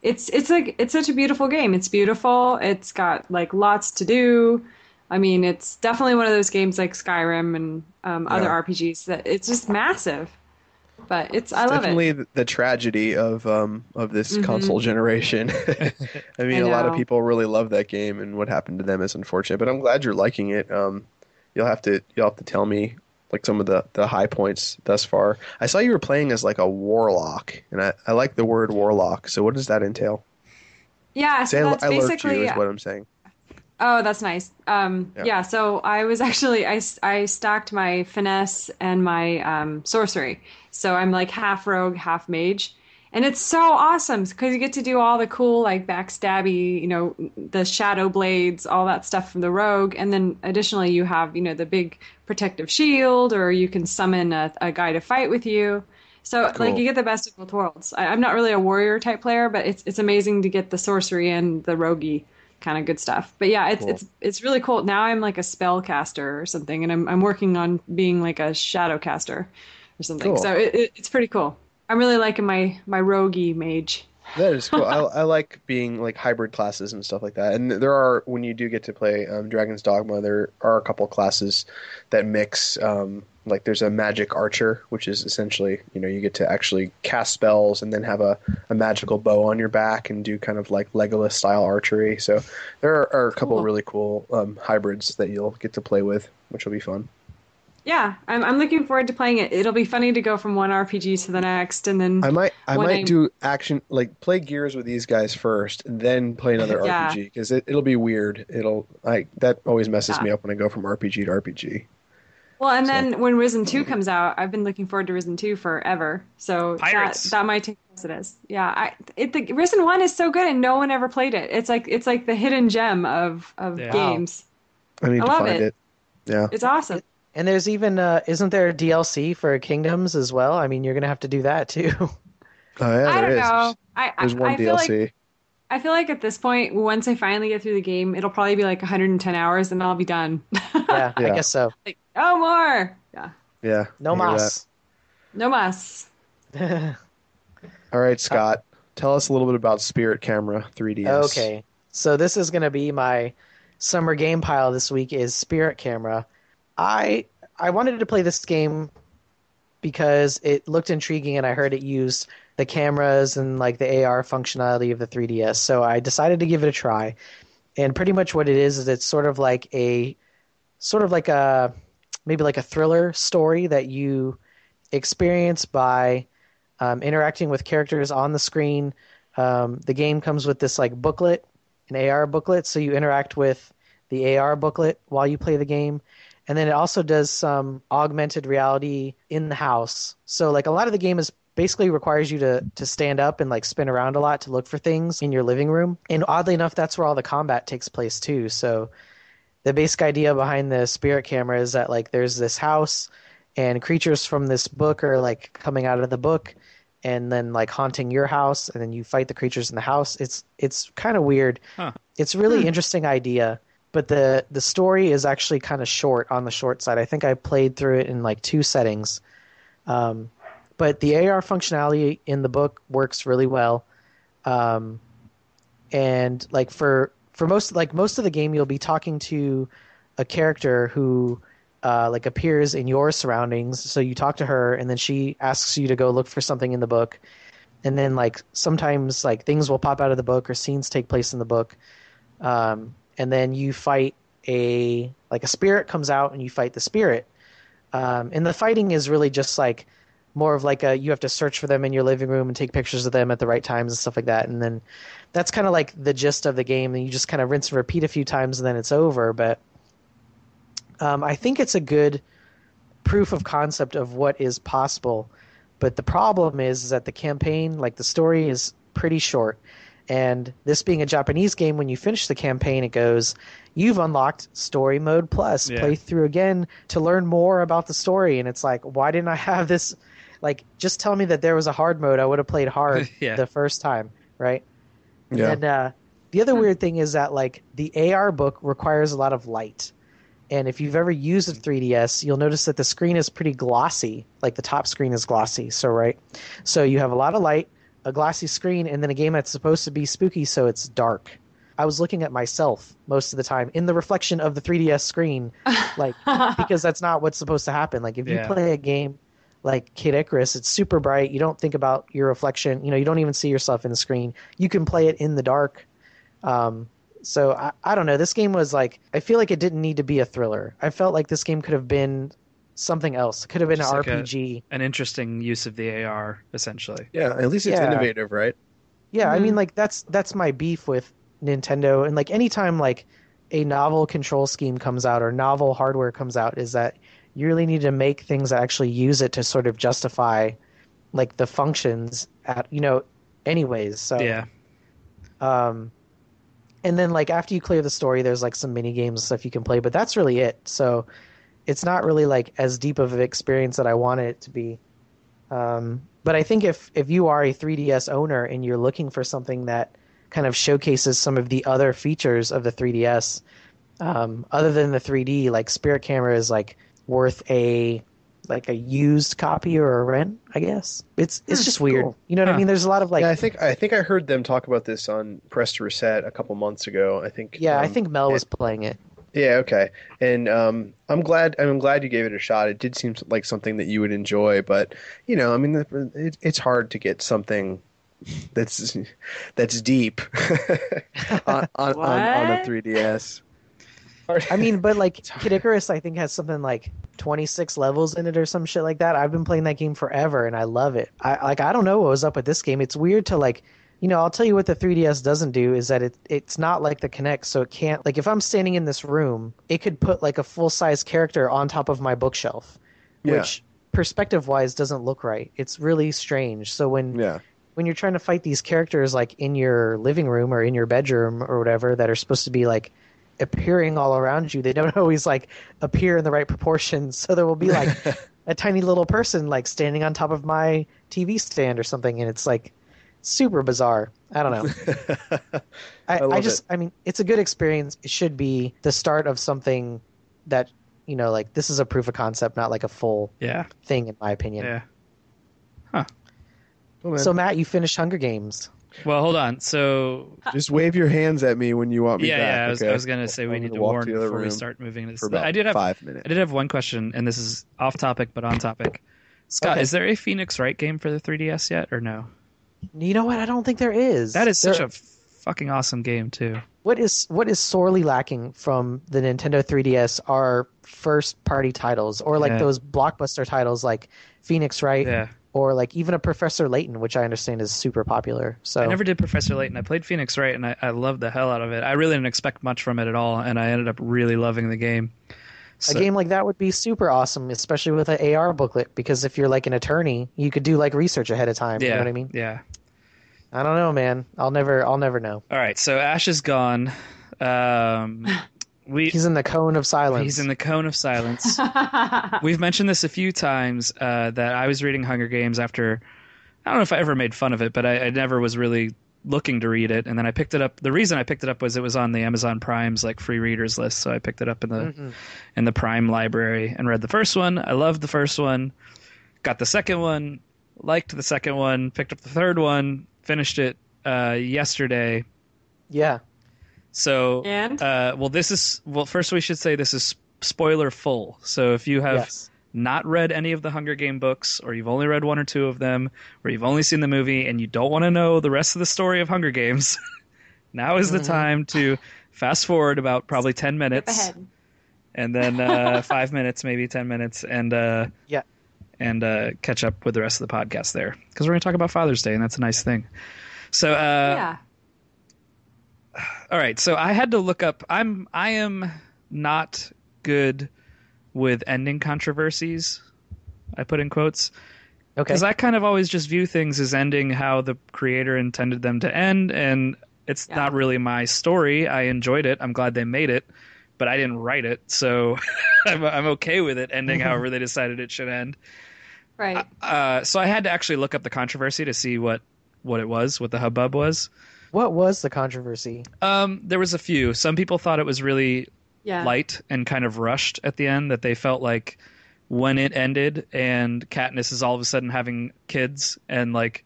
it's such a beautiful game. It's beautiful. It's got lots to do. I mean, it's definitely one of those games like Skyrim and other RPGs that it's just massive. But I love it. Definitely the tragedy of this console generation. I mean, a lot of people really love that game, and what happened to them is unfortunate. But I'm glad you're liking it. You'll have to tell me some of the high points thus far. I saw you were playing as a warlock, and I like the word warlock. So what does that entail? Yeah, so that's basically... I lurked you is what I'm saying. Oh, that's nice. So I was actually... I stacked my finesse and my sorcery. So I'm half rogue, half mage. And it's so awesome because you get to do all the cool backstabby, the shadow blades, all that stuff from the rogue. And then additionally you have, the big... protective shield, or you can summon a guy to fight with you. So cool. You get the best of both worlds. I'm not really a warrior type player, but it's amazing to get the sorcery and the roguey kind of good stuff. But yeah, it's really cool. Now I'm a spell caster or something, and I'm working on being a shadow caster or something. Cool. So it's pretty cool. I'm really liking my roguey mage. That is cool. I like being hybrid classes and stuff like that. And there are, when you do get to play Dragon's Dogma, there are a couple classes that mix. There's a magic archer, which is essentially, you get to actually cast spells and then have a magical bow on your back and do kind of Legolas style archery. So there are a couple really cool hybrids that you'll get to play with, which will be fun. Yeah, I'm looking forward to playing it. It'll be funny to go from one RPG to the next, and then I might do action play Gears with these guys first, and then play another RPG because it'll be weird. That always messes me up when I go from RPG to RPG. Well, and then when Risen 2 comes out, I've been looking forward to Risen 2 forever. So that might take as it is. Yeah, Risen 1 is so good, and no one ever played it. It's like the hidden gem of games. I need to find it. Yeah, it's awesome. And there's even isn't there a DLC for Kingdoms as well? I mean, you're gonna have to do that too. Oh yeah, I don't know. There's one DLC. I feel like at this point, once I finally get through the game, it'll probably be like 110 hours, and I'll be done. Yeah, I guess so. Like, no more. Yeah. Yeah. No mas. No mas. All right, Scott. Tell us a little bit about Spirit Camera 3DS. Okay, so this is gonna be my summer game pile. This week is Spirit Camera. I wanted to play this game because it looked intriguing and I heard it used the cameras and like the AR functionality of the 3DS. So I decided to give it a try. And pretty much what it is it's sort of like a maybe like a thriller story that you experience by interacting with characters on the screen. The game comes with this like booklet, an AR booklet, so you interact with the AR booklet while you play the game. And then it also does some augmented reality in the house. So like a lot of the game is basically requires you to stand up and like spin around a lot to look for things in your living room. And oddly enough, that's where all the combat takes place too. So the basic idea behind the Spirit Camera is that like there's this house and creatures from this book are like coming out of the book and then like haunting your house. And then you fight the creatures in the house. It's kind of weird. Huh. It's a really interesting idea. But the story is actually kind of short, on the short side. I think I played through it in like 2 settings. But the AR functionality in the book works really well. And like for most of the game, you'll be talking to a character who like appears in your surroundings. So you talk to her and then she asks you to go look for something in the book. And then like sometimes like things will pop out of the book or scenes take place in the book. And then you fight a spirit comes out and you fight the spirit. And the fighting is really just like more of like you have to search for them in your living room and take pictures of them at the right times and stuff like that. And then that's kind of like the gist of the game. And you just kind of rinse and repeat a few times and then it's over. But I think it's a good proof of concept of what is possible. But the problem is that the campaign, like the story is pretty short. And this being a Japanese game, when you finish the campaign, it goes, you've unlocked Story Mode Plus. Yeah. Play through again to learn more about the story. And it's like, why didn't I have this? Like, just tell me that there was a hard mode. I would have played hard the first time, right? Yeah. And the other weird thing is that, like, the AR book requires a lot of light. And if you've ever used a 3DS, you'll notice that the screen is pretty glossy. Like, the top screen is glossy. So you have a lot of light, a glossy screen, and then a game that's supposed to be spooky, so it's dark. I was looking at myself most of the time in the reflection of the 3DS screen, like because that's not what's supposed to happen. Like if you play a game like Kid Icarus, it's super bright. You don't think about your reflection. You know, you don't even see yourself in the screen. You can play it in the dark. So I don't know. This game was like, I feel like it didn't need to be a thriller. I felt like this game could have been something else. It could have been just an RPG. An interesting use of the AR, essentially. Yeah, at least it's innovative, right? Yeah, I mean, like, that's my beef with Nintendo. And, like, anytime, like, a novel control scheme comes out or novel hardware comes out is that you really need to make things that actually use it to sort of justify, like, the functions, anyways. So, yeah. And then, like, after you clear the story, there's, like, some mini games and stuff you can play. But that's really it. So it's not really like as deep of an experience that I wanted it to be. But I think if you are a 3DS owner and you're looking for something that kind of showcases some of the other features of the 3DS, other than the 3D, like Spirit Camera is like worth a used copy or a rent, I guess. It's just weird. Cool. You know what I mean? There's a lot of like... Yeah, I think I heard them talk about this on Press to Reset a couple months ago. I think... Yeah, I think Mel was playing it. Yeah, okay. And I'm glad you gave it a shot. It did seem like something that you would enjoy, but I mean it's hard to get something that's deep on a 3DS. I mean, but like Kid Icarus I think has something like 26 levels in it or some shit like that. I've been playing that game forever and I love it. I don't know what was up with this game. It's weird to like... I'll tell you what the 3DS doesn't do is that it's not like the Kinect, so it can't... Like, if I'm standing in this room, it could put, like, a full-size character on top of my bookshelf, which perspective-wise doesn't look right. It's really strange. So when you're trying to fight these characters, like, in your living room or in your bedroom or whatever that are supposed to be, like, appearing all around you. They don't always like appear in the right proportions. So there will be like a tiny little person like standing on top of my TV stand or something, and it's like super bizarre. I don't know. I just I mean, it's a good experience. It should be the start of something that, you know, like this is a proof of concept, not like a full thing, in my opinion. Yeah. Huh. Well, so Matt, you finished Hunger Games. Well, hold on. So just wave your hands at me when you want me back. Yeah, okay? I was going to say we need to warn before we start moving this. I did have 5 minutes. I did have one question, and this is off topic but on topic. Scott, is there a Phoenix Wright game for the 3DS yet, or no? You know what? I don't think there is. That is such a fucking awesome game too. What is sorely lacking from the Nintendo 3DS are first party titles, or like those blockbuster titles like Phoenix Wright. Yeah. Or like even a Professor Layton, which I understand is super popular. So I never did Professor Layton. I played Phoenix Wright, and I loved the hell out of it. I really didn't expect much from it at all, and I ended up really loving the game. So, a game like that would be super awesome, especially with an AR booklet, because if you're like an attorney, you could do like research ahead of time. Yeah, you know what I mean? Yeah. I don't know, man. I'll never know. All right, so Ash is gone. He's in the cone of silence. We've mentioned this a few times that I was reading Hunger Games after. I don't know if I ever made fun of it, but I never was really looking to read it. And then I picked it up. The reason I picked it up was it was on the Amazon Prime's like free readers list. So I picked it up in the in the Prime library and read the first one. I loved the first one. Got the second one. Liked the second one. Picked up the third one. Finished it yesterday. Yeah. So, first we should say this is spoiler full. So if you have not read any of the Hunger Game books, or you've only read one or two of them, or you've only seen the movie and you don't want to know the rest of the story of Hunger Games, now is the time to fast forward about probably 10 minutes and then 5 minutes, maybe 10 minutes and catch up with the rest of the podcast there. 'Cause we're going to talk about Father's Day, and that's a nice thing. So, all right, so I had to look up. I am not good with ending controversies. I put in quotes, okay, because I kind of always just view things as ending how the creator intended them to end, and it's not really my story. I enjoyed it. I'm glad they made it, but I didn't write it, so I'm okay with it ending however they decided it should end. Right. So I had to actually look up the controversy to see what it was, what the hubbub was. What was the controversy? There was a few. Some people thought it was really light and kind of rushed at the end, that they felt like when it ended and Katniss is all of a sudden having kids, and like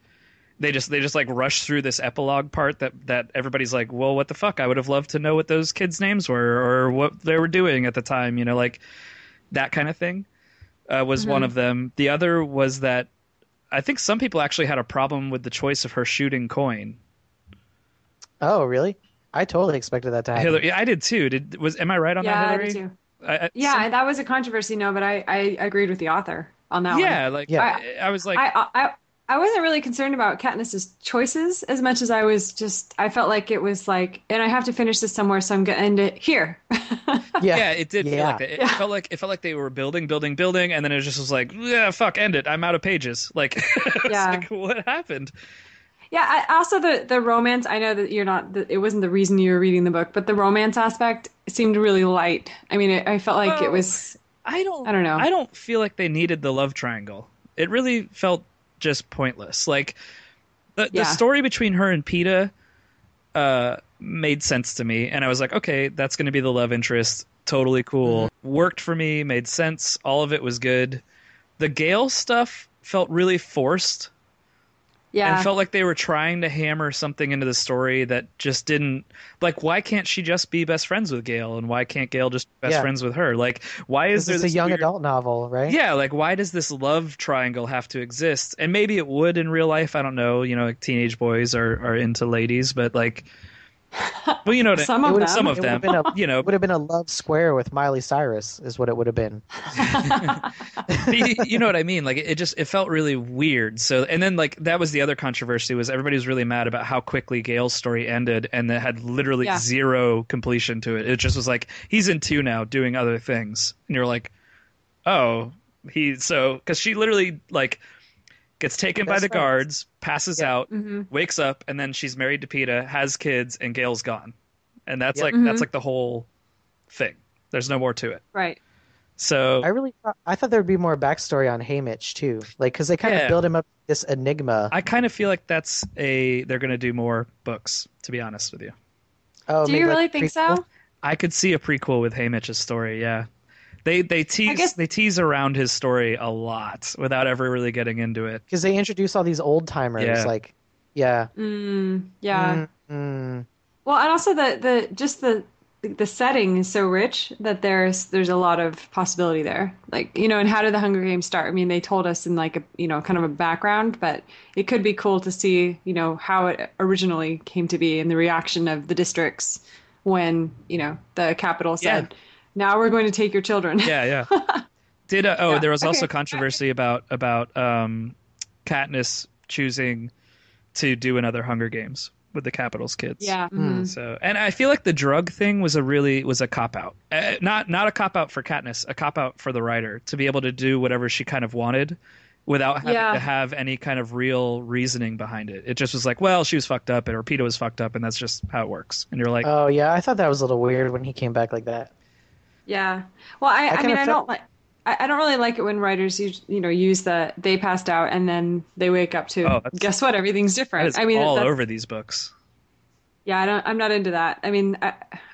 they just like rush through this epilogue part that everybody's like, well, what the fuck? I would have loved to know what those kids' names were, or what they were doing at the time, you know, like that kind of thing was one of them. The other was that I think some people actually had a problem with the choice of her shooting coin. Oh, really? I totally expected that to happen. Hillary, I did too. Am I right on that, Hillary? Yeah, I did too. That was a controversy, but I agreed with the author on that one. Yeah, I was like... I wasn't really concerned about Katniss's choices as much as I was just... I felt like it was like, and I have to finish this somewhere, so I'm going to end it here. It did feel like that. It felt like they were building, and then it just was like, end it. I'm out of pages. Like, like what happened? Yeah, also the romance, I know that you're not, it wasn't the reason you were reading the book, but the romance aspect seemed really light. I mean, I felt like it was, I don't know. I don't feel like they needed the love triangle. It really felt just pointless. Like, the story between her and PETA made sense to me, and I was like, okay, that's going to be the love interest. Totally cool. Worked for me, made sense. All of it was good. The Gale stuff felt really forced. Yeah. And felt like they were trying to hammer something into the story that just didn't. Like, why can't she just be best friends with Gale? And why can't Gale just be best friends with her? Like, why is there this? It's a young adult novel, right? Yeah, like, why does this love triangle have to exist? And maybe it would in real life. I don't know. You know, like, teenage boys are into ladies, but like. Well, you know, some of them. It would have been a love square with Miley Cyrus, is what it would have been. You know what I mean? Like, it felt really weird. So, and then like that was the other controversy, was everybody was really mad about how quickly Gale's story ended, and it had literally zero completion to it. It just was like, he's in 2 now, doing other things, and you're like, oh, because she literally like. Gets taken by the guards, passes out, wakes up, and then she's married to PETA, has kids, and Gale's gone. And that's like the whole thing. There's no more to it. Right. So I thought there would be more backstory on Haymitch too, like because they kind of build him up this enigma. I kind of feel like that's they're going to do more books, to be honest with you. Oh, do you really think so? I could see a prequel with Haymitch's story. Yeah, they tease around his story a lot without ever really getting into it because they introduce all these old timers. Yeah. Like, well, and also the setting is so rich that there's a lot of possibility there. Like, you know, and how did the Hunger Games start? I mean, they told us in like a, you know, kind of a background, but it could be cool to see, you know, how it originally came to be and the reaction of the districts when, you know, the capital said, now we're going to take your children. Yeah, yeah. There was also controversy about Katniss choosing to do another Hunger Games with the Capitol's kids. Yeah. Mm-hmm. So, and I feel like the drug thing was a cop out. Not a cop out for Katniss, a cop out for the writer to be able to do whatever she kind of wanted without having to have any kind of real reasoning behind it. It just was like, well, she was fucked up and Rapido was fucked up and that's just how it works. And you're like, oh yeah, I thought that was a little weird when he came back like that. Yeah. Well, I don't really like it when writers, use they passed out and then they wake up to, guess what? Everything's different. All over these books. Yeah, I'm not into that. I mean,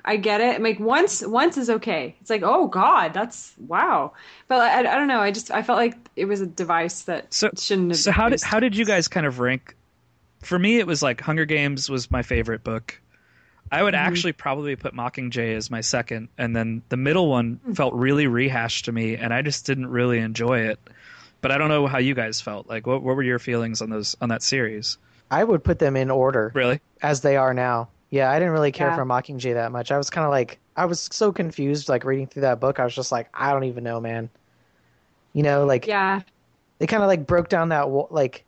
I get it. Like once is okay. It's like, oh God, that's wow. But I don't know. I felt like it was a device that shouldn't have. So been used. How did you guys kind of rank? For me, it was like Hunger Games was my favorite book. I would actually probably put Mockingjay as my second, and then the middle one felt really rehashed to me, and I just didn't really enjoy it. But I don't know how you guys felt. Like, what were your feelings on that series? I would put them in order, really, as they are now. Yeah, I didn't really care for Mockingjay that much. I was kind of like, I was so confused, like reading through that book. I was just like, I don't even know, man. You know, like they kind of like broke down that like,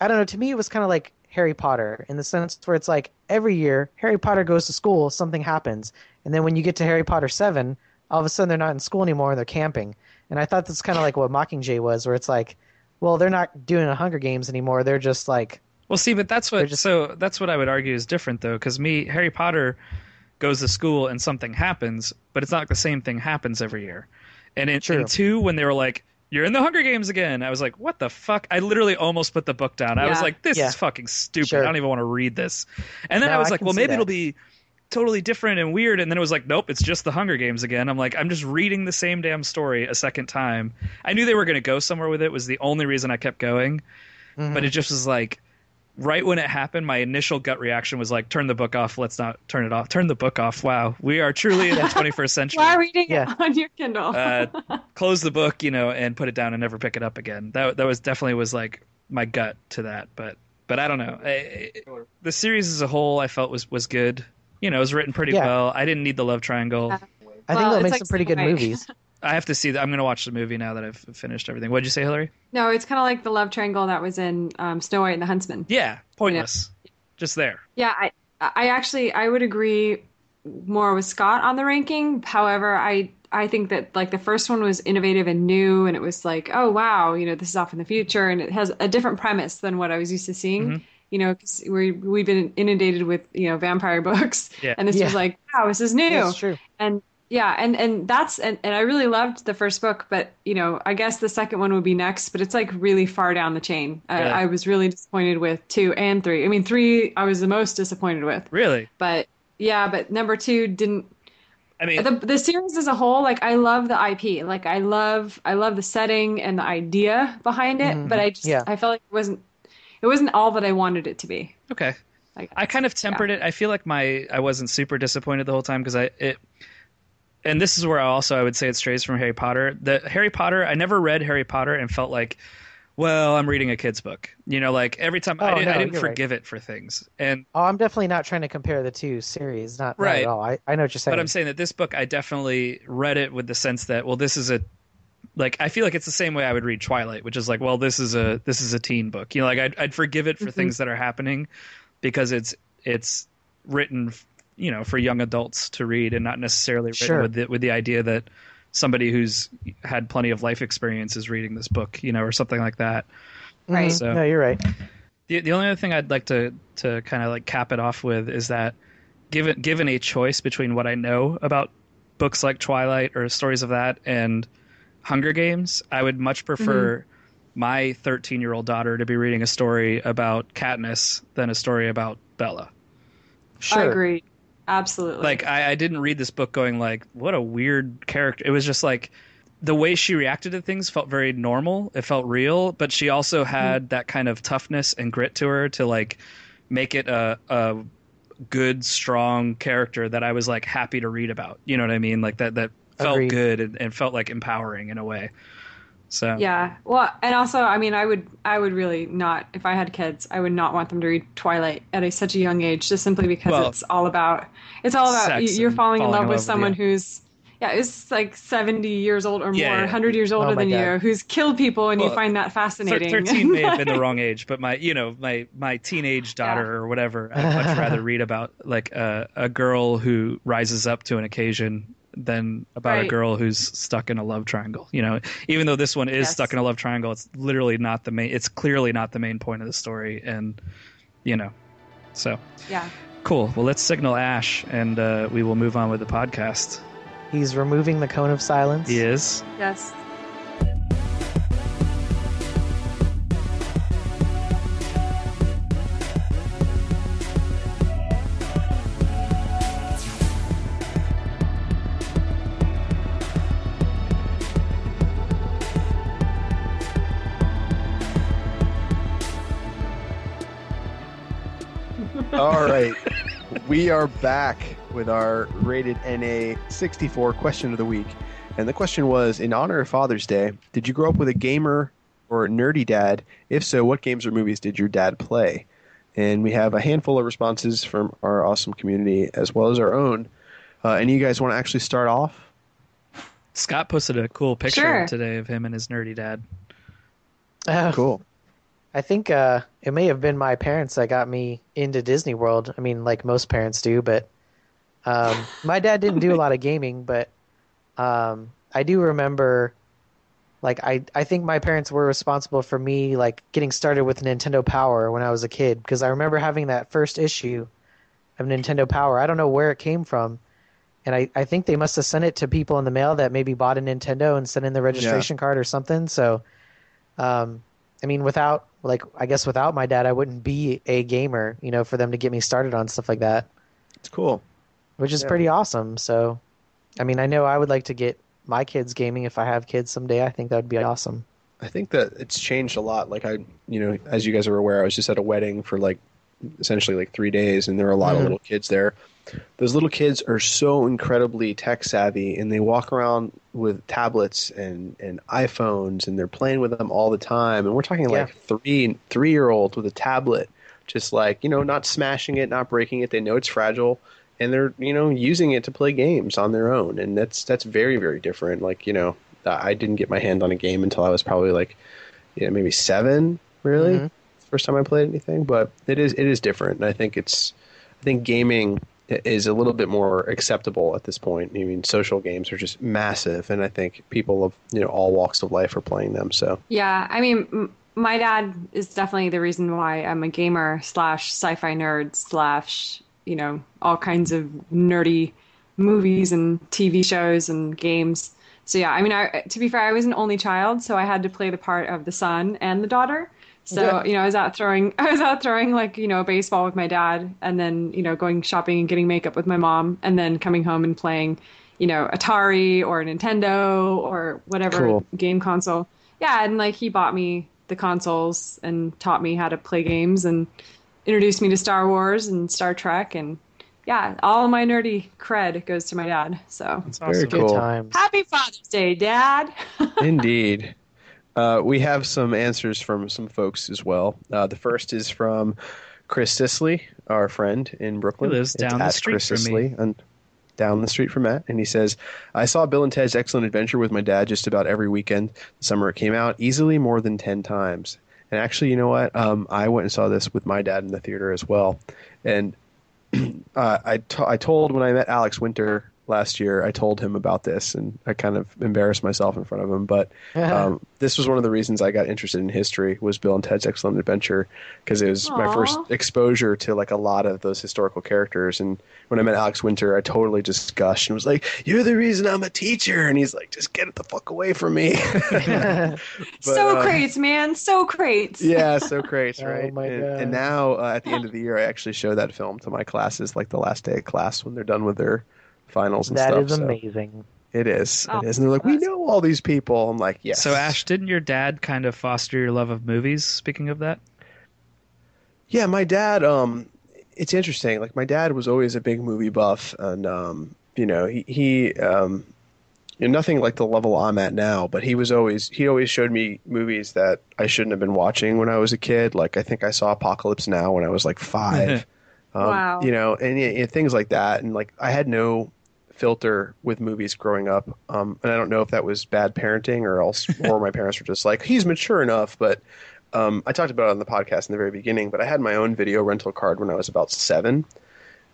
I don't know. To me, it was kind of like Harry Potter, in the sense where it's like every year Harry Potter goes to school, something happens, and then when you get to Harry Potter 7, all of a sudden they're not in school anymore and they're camping. And I thought that's kind of like what Mockingjay was, where it's like, well, they're not doing a Hunger Games anymore, they're just like, well, see, but that's what I would argue is different though, because Harry Potter goes to school and something happens, but it's not like the same thing happens every year. And in 2, when they were like, you're in the Hunger Games again, I was like, what the fuck? I literally almost put the book down. I was like, this is fucking stupid. Sure. I don't even want to read this. And then I was like, well, maybe it'll be totally different and weird. And then it was like, nope, it's just the Hunger Games again. I'm like, I'm just reading the same damn story a second time. I knew they were going to go somewhere with it, was the only reason I kept going. Mm-hmm. But it just was like, right when it happened, my initial gut reaction was like, turn the book off. Let's not turn it off. Turn the book off. Wow. We are truly in the 21st century. Why reading it on your Kindle? Close the book, and put it down and never pick it up again. That was definitely was like my gut to that. But I don't know. The series as a whole, I felt was good. It was written pretty well. I didn't need the love triangle. Yeah. I think that makes some pretty good movies. I have to see that. I'm going to watch the movie now that I've finished everything. What did you say, Hillary? No, it's kind of like the love triangle that was in Snow White and the Huntsman. Yeah, pointless. You know? Just there. Yeah, I would agree more with Scott on the ranking. However, I think that like the first one was innovative and new, and it was like, oh wow, this is off in the future, and it has a different premise than what I was used to seeing. Mm-hmm. Because we've been inundated with vampire books, and this was like, wow, this is new. That's true. And I really loved the first book, but I guess the second one would be next, but it's like really far down the chain. Really? I was really disappointed with 2 and 3. I mean, 3 I was the most disappointed with. Really? But number 2 didn't. I mean, the series as a whole, like I love the IP, like I love the setting and the idea behind it, but I just I felt like it wasn't all that I wanted it to be. Okay, I kind of tempered it. I feel like I wasn't super disappointed the whole time because And this is where I would say it strays from Harry Potter. I never read Harry Potter and felt like, well, I'm reading a kid's book. Like every time I didn't forgive it for things. And I'm definitely not trying to compare the two series, not at all. I know what you're saying. But I'm saying that this book, I definitely read it with the sense that, well, this is a, like, I feel like it's the same way I would read Twilight, which is like, well, this is a teen book. Like I'd forgive it for things that are happening because it's written for young adults to read and not necessarily written with the idea that somebody who's had plenty of life experience is reading this book, or something like that. Right. So, no, you're right. The only other thing I'd like to kind of like cap it off with is that given a choice between what I know about books like Twilight or stories of that and Hunger Games, I would much prefer my 13-year-old daughter to be reading a story about Katniss than a story about Bella. Sure. I agree. Absolutely. Like, I didn't read this book going like, what a weird character. It was just like the way she reacted to things felt very normal. It felt real, but she also had that kind of toughness and grit to her to like make it a good, strong character that I was like happy to read about. You know what I mean? Like that felt good and felt like empowering in a way. So yeah. Well, and also, I mean, I would really not, if I had kids, I would not want them to read Twilight at such a young age, just simply because it's all about you're falling in love with someone who's it's like 70 years old or more, 100 years older than you, who's killed people, and you find that fascinating. 13 may have been the wrong age, but my teenage daughter or whatever, I'd much rather read about like a girl who rises up to an occasion than about a girl who's stuck in a love triangle, you know, even though this one is stuck in a love triangle. It's literally not the main, it's clearly not the main point of the story. And, you know, so yeah, cool. Well, let's signal Ash and we will move on with the podcast. He's removing the cone of silence. He is. Yes. All right, we are back with our Rated NA 64 question of the week. And the question was, in honor of Father's Day, did you grow up with a gamer or a nerdy dad? If so, what games or movies did your dad play? And we have a handful of responses from our awesome community as well as our own. Any of you guys want to actually start off? Scott posted a cool picture today of him and his nerdy dad. Cool. I think it may have been my parents that got me into Disney World. I mean, like most parents do, but my dad didn't do a lot of gaming, but I do remember, like, I think my parents were responsible for me, like, getting started with Nintendo Power when I was a kid, because I remember having that first issue of Nintendo Power. I don't know where it came from, and I think they must have sent it to people in the mail that maybe bought a Nintendo and sent in the registration card or something, so... I mean, without my dad, I wouldn't be a gamer, you know, for them to get me started on stuff like that. It's cool. Which is pretty awesome. So, I mean, I know I would like to get my kids gaming if I have kids someday. I think that would be awesome. I think that it's changed a lot. Like, as you guys are aware, I was just at a wedding for like essentially like 3 days, and there were a lot of little kids there. Those little kids are so incredibly tech savvy, and they walk around with tablets and iPhones, and they're playing with them all the time. And we're talking like three-year-olds with a tablet, just like, you know, not smashing it, not breaking it. They know it's fragile, and they're, you know, using it to play games on their own. And that's very, very different. Like, you know, I didn't get my hand on a game until I was probably like, you know, maybe 7, really. Mm-hmm. First time I played anything, but it is different. And I think gaming is a little bit more acceptable at this point. I mean, social games are just massive, and I think people of, you know, all walks of life are playing them. So yeah, I mean, my dad is definitely the reason why I'm a gamer / sci-fi nerd / you know, all kinds of nerdy movies and TV shows and games. So yeah, I mean, to be fair, I was an only child, so I had to play the part of the son and the daughter. So, you know, I was out throwing like, you know, baseball with my dad, and then, you know, going shopping and getting makeup with my mom, and then coming home and playing, you know, Atari or Nintendo or whatever game console. Yeah. And like, he bought me the consoles and taught me how to play games and introduced me to Star Wars and Star Trek. And yeah, all my nerdy cred goes to my dad. So it's awesome. Good times. Happy Father's Day, Dad. Indeed. We have some answers from some folks as well. The first is from Chris Sisley, our friend in Brooklyn. He lives down the street from me. And down the street from Matt. And he says, I saw Bill and Ted's Excellent Adventure with my dad just about every weekend the summer it came out, easily more than 10 times. And actually, you know what? I went and saw this with my dad in the theater as well. And I told when I met Alex Winter last year. I told him about this, and I kind of embarrassed myself in front of him. But this was one of the reasons I got interested in history, was Bill and Ted's Excellent Adventure, because it was my first exposure to like a lot of those historical characters. And when I met Alex Winter, I totally just gushed and was like, "You're the reason I'm a teacher," and he's like, "Just get it the fuck away from me." But, so crates, man. Yeah, so crates, right? Oh my God. And now at the end of the year, I actually show that film to my classes, like the last day of class when they're done with their finals and stuff. That is amazing. It is. It is. And they're like, we know all these people. I'm like, yes. So, Ash, didn't your dad kind of foster your love of movies, speaking of that? Yeah, my dad, it's interesting. Like, my dad was always a big movie buff. And, you know, he you know, nothing like the level I'm at now, but he always showed me movies that I shouldn't have been watching when I was a kid. Like, I think I saw Apocalypse Now when I was like 5. Wow. You know, and things like that. And like, I had no filter with movies growing up. And I don't know if that was bad parenting or my parents were just like, he's mature enough. But I talked about it on the podcast in the very beginning, but I had my own video rental card when I was about 7,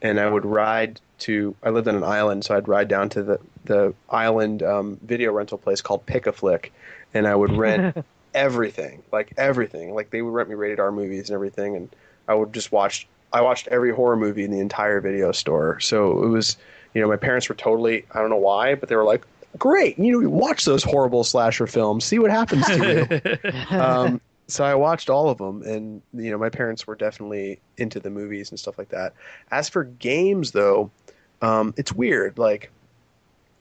and I would ride to, I lived on an island. So I'd ride down to the island video rental place called Pick-A-Flick, and I would rent everything. Like, they would rent me rated R movies and everything. And I would just watched every horror movie in the entire video store. So it was, you know, my parents were totally, I don't know why, but they were like, great, you know, watch those horrible slasher films, see what happens to you. So I watched all of them, and, you know, my parents were definitely into the movies and stuff like that. As for games, though, it's weird. Like,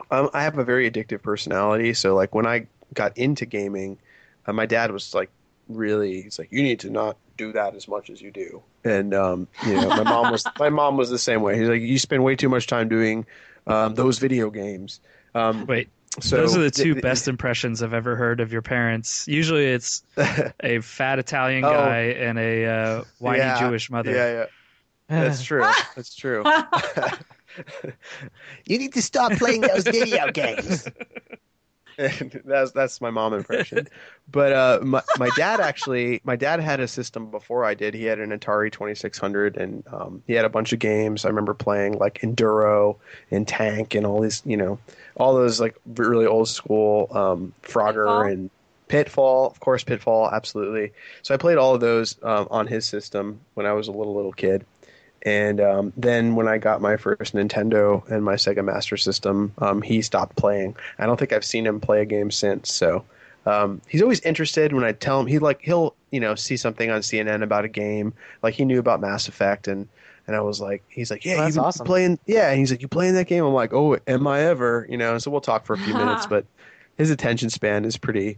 I have a very addictive personality. So, like, when I got into gaming, my dad was like, really, he's like, you need to not do that as much as you do. And you know, my mom was the same way. He's like, you spend way too much time doing those video games. Wait, so those are the two best impressions I've ever heard of your parents. Usually it's a fat Italian guy and a whiny Jewish mother. Yeah, that's true. That's true. You need to stop playing those video games. And that's my mom impression. But my dad had a system before I did. He had an Atari 2600, and he had a bunch of games. I remember playing like Enduro and Tank and all these, you know, all those like really old school Frogger and Pitfall. Of course, Pitfall, absolutely. So I played all of those on his system when I was a little kid. And then when I got my first Nintendo and my Sega Master System, he stopped playing. I don't think I've seen him play a game since. So he's always interested when I tell him. He'll you know, see something on CNN about a game. Like, he knew about Mass Effect, and I was like, he's like, yeah, you're awesome. Playing. Yeah, and he's like, you playing that game? I'm like, oh, am I ever? You know. So we'll talk for a few minutes, but his attention span is pretty.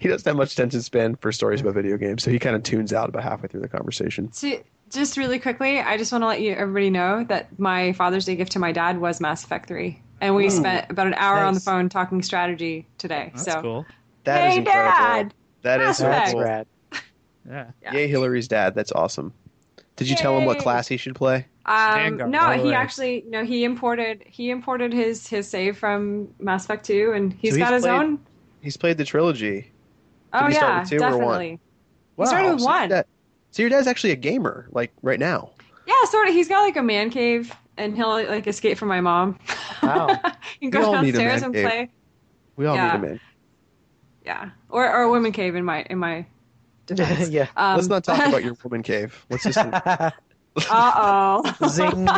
He doesn't have much attention span for stories about video games, so he kind of tunes out about halfway through the conversation. See, just really quickly, I just want to let everybody know that my Father's Day gift to my dad was Mass Effect 3. And we spent about an hour on the phone talking strategy today. That's cool. That is incredible. Dad! That is rad. Yeah. Yay, Hillary's dad. That's awesome. Did you tell him what class he should play? No, he actually, no, he imported his save from Mass Effect 2, and he's got his own. He's played the trilogy. Oh, yeah, definitely. Wow, he started with 1. So your dad's actually a gamer, like, right now. Yeah, sort of. He's got, like, a man cave, and he'll, like, escape from my mom. Wow. He can go downstairs and play. We all need a man. Yeah. Or a woman cave in my defense. Yeah. Let's not talk about your woman cave. Let's just... Uh-oh. Zing.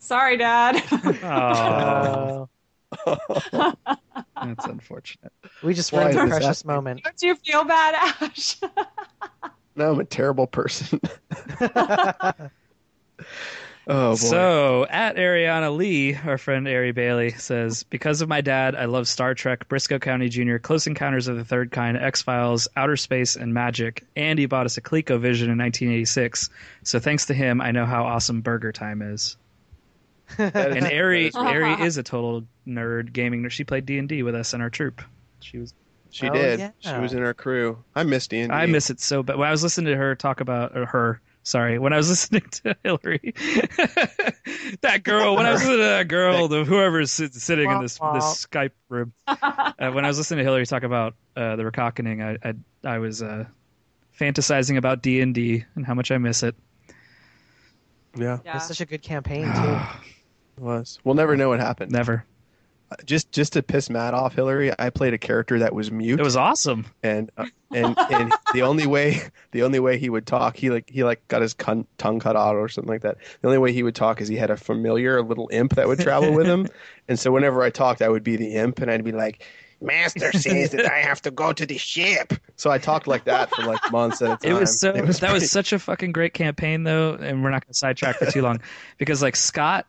Sorry, Dad. Oh. That's unfortunate. We just ruined a precious moment. Don't you feel bad, Ash? No, I'm a terrible person. Oh, boy. So, at Ariana Lee, our friend Ari Bailey, says, because of my dad, I love Star Trek, Briscoe County Jr., Close Encounters of the Third Kind, X-Files, Outer Space, and Magic. And he bought us a ColecoVision in 1986. So, thanks to him, I know how awesome Burger Time is. And Ari is a total nerd, gaming nerd. She played D&D with us in our troop. She did. Yeah. She was in our crew. I miss D&D. I miss it so bad. When I was listening to her talk about when I was listening to Hillary, that girl, when I was listening to that girl, whoever's sitting in this Skype room, when I was listening to Hillary talk about the Reckoning, I was fantasizing about D&D and how much I miss it. Yeah. It's such a good campaign, too. It was. We'll never know what happened. Never. Just to piss Matt off, Hillary, I played a character that was mute. It was awesome. And the only way he would talk, he got his tongue cut out or something like that. The only way he would talk is he had a familiar little imp that would travel with him. And so whenever I talked, I would be the imp, and I'd be like, "Master says that I have to go to the ship." So I talked like that for like months at a time. It was such a fucking great campaign, though, and we're not going to sidetrack for too long, because like Scott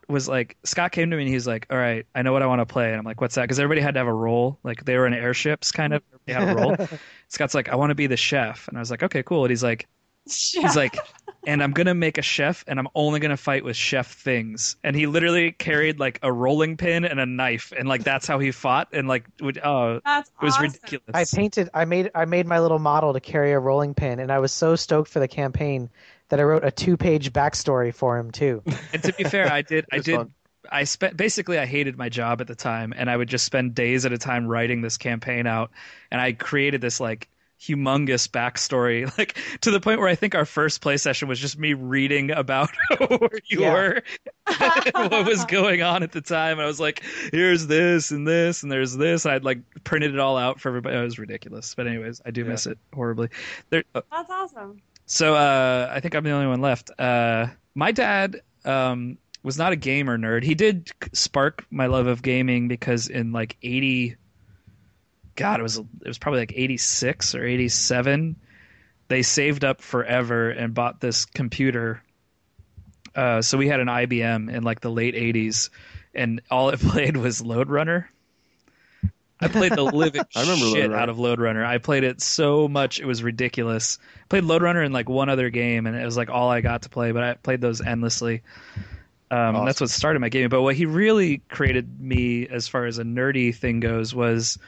came to me and he's like, "All right, I know what I want to play," and I'm like, "What's that?" Because everybody had to have a role. Like they were in airships, kind of. They had a role. Scott's like, "I want to be the chef," and I was like, "Okay, cool." And he's like, "And I'm going to make a chef, and I'm only going to fight with chef things." And he literally carried like a rolling pin and a knife, and like that's how he fought. And like, it was ridiculous. I made my little model to carry a rolling pin, and I was so stoked for the campaign that I wrote a 2-page backstory for him too. And to be fair, I did. I hated my job at the time, and I would just spend days at a time writing this campaign out, and I created this like humongous backstory, like to the point where I think our first play session was just me reading about where you were and what was going on at the time. And I was like, "Here's this and this and there's this." And I'd like printed it all out for everybody. It was ridiculous. But anyways, I do miss it horribly. That's awesome. So I think I'm the only one left. My dad was not a gamer nerd. He did spark my love of gaming because in like it was probably like 86 or 87. They saved up forever and bought this computer. So we had an IBM in like the late 80s, and all it played was Lode Runner. I played the living shit out of Lode Runner. I played it so much. It was ridiculous. I played Lode Runner in like one other game, and it was like all I got to play, but I played those endlessly. Awesome. That's what started my gaming. But what he really created me as far as a nerdy thing goes was...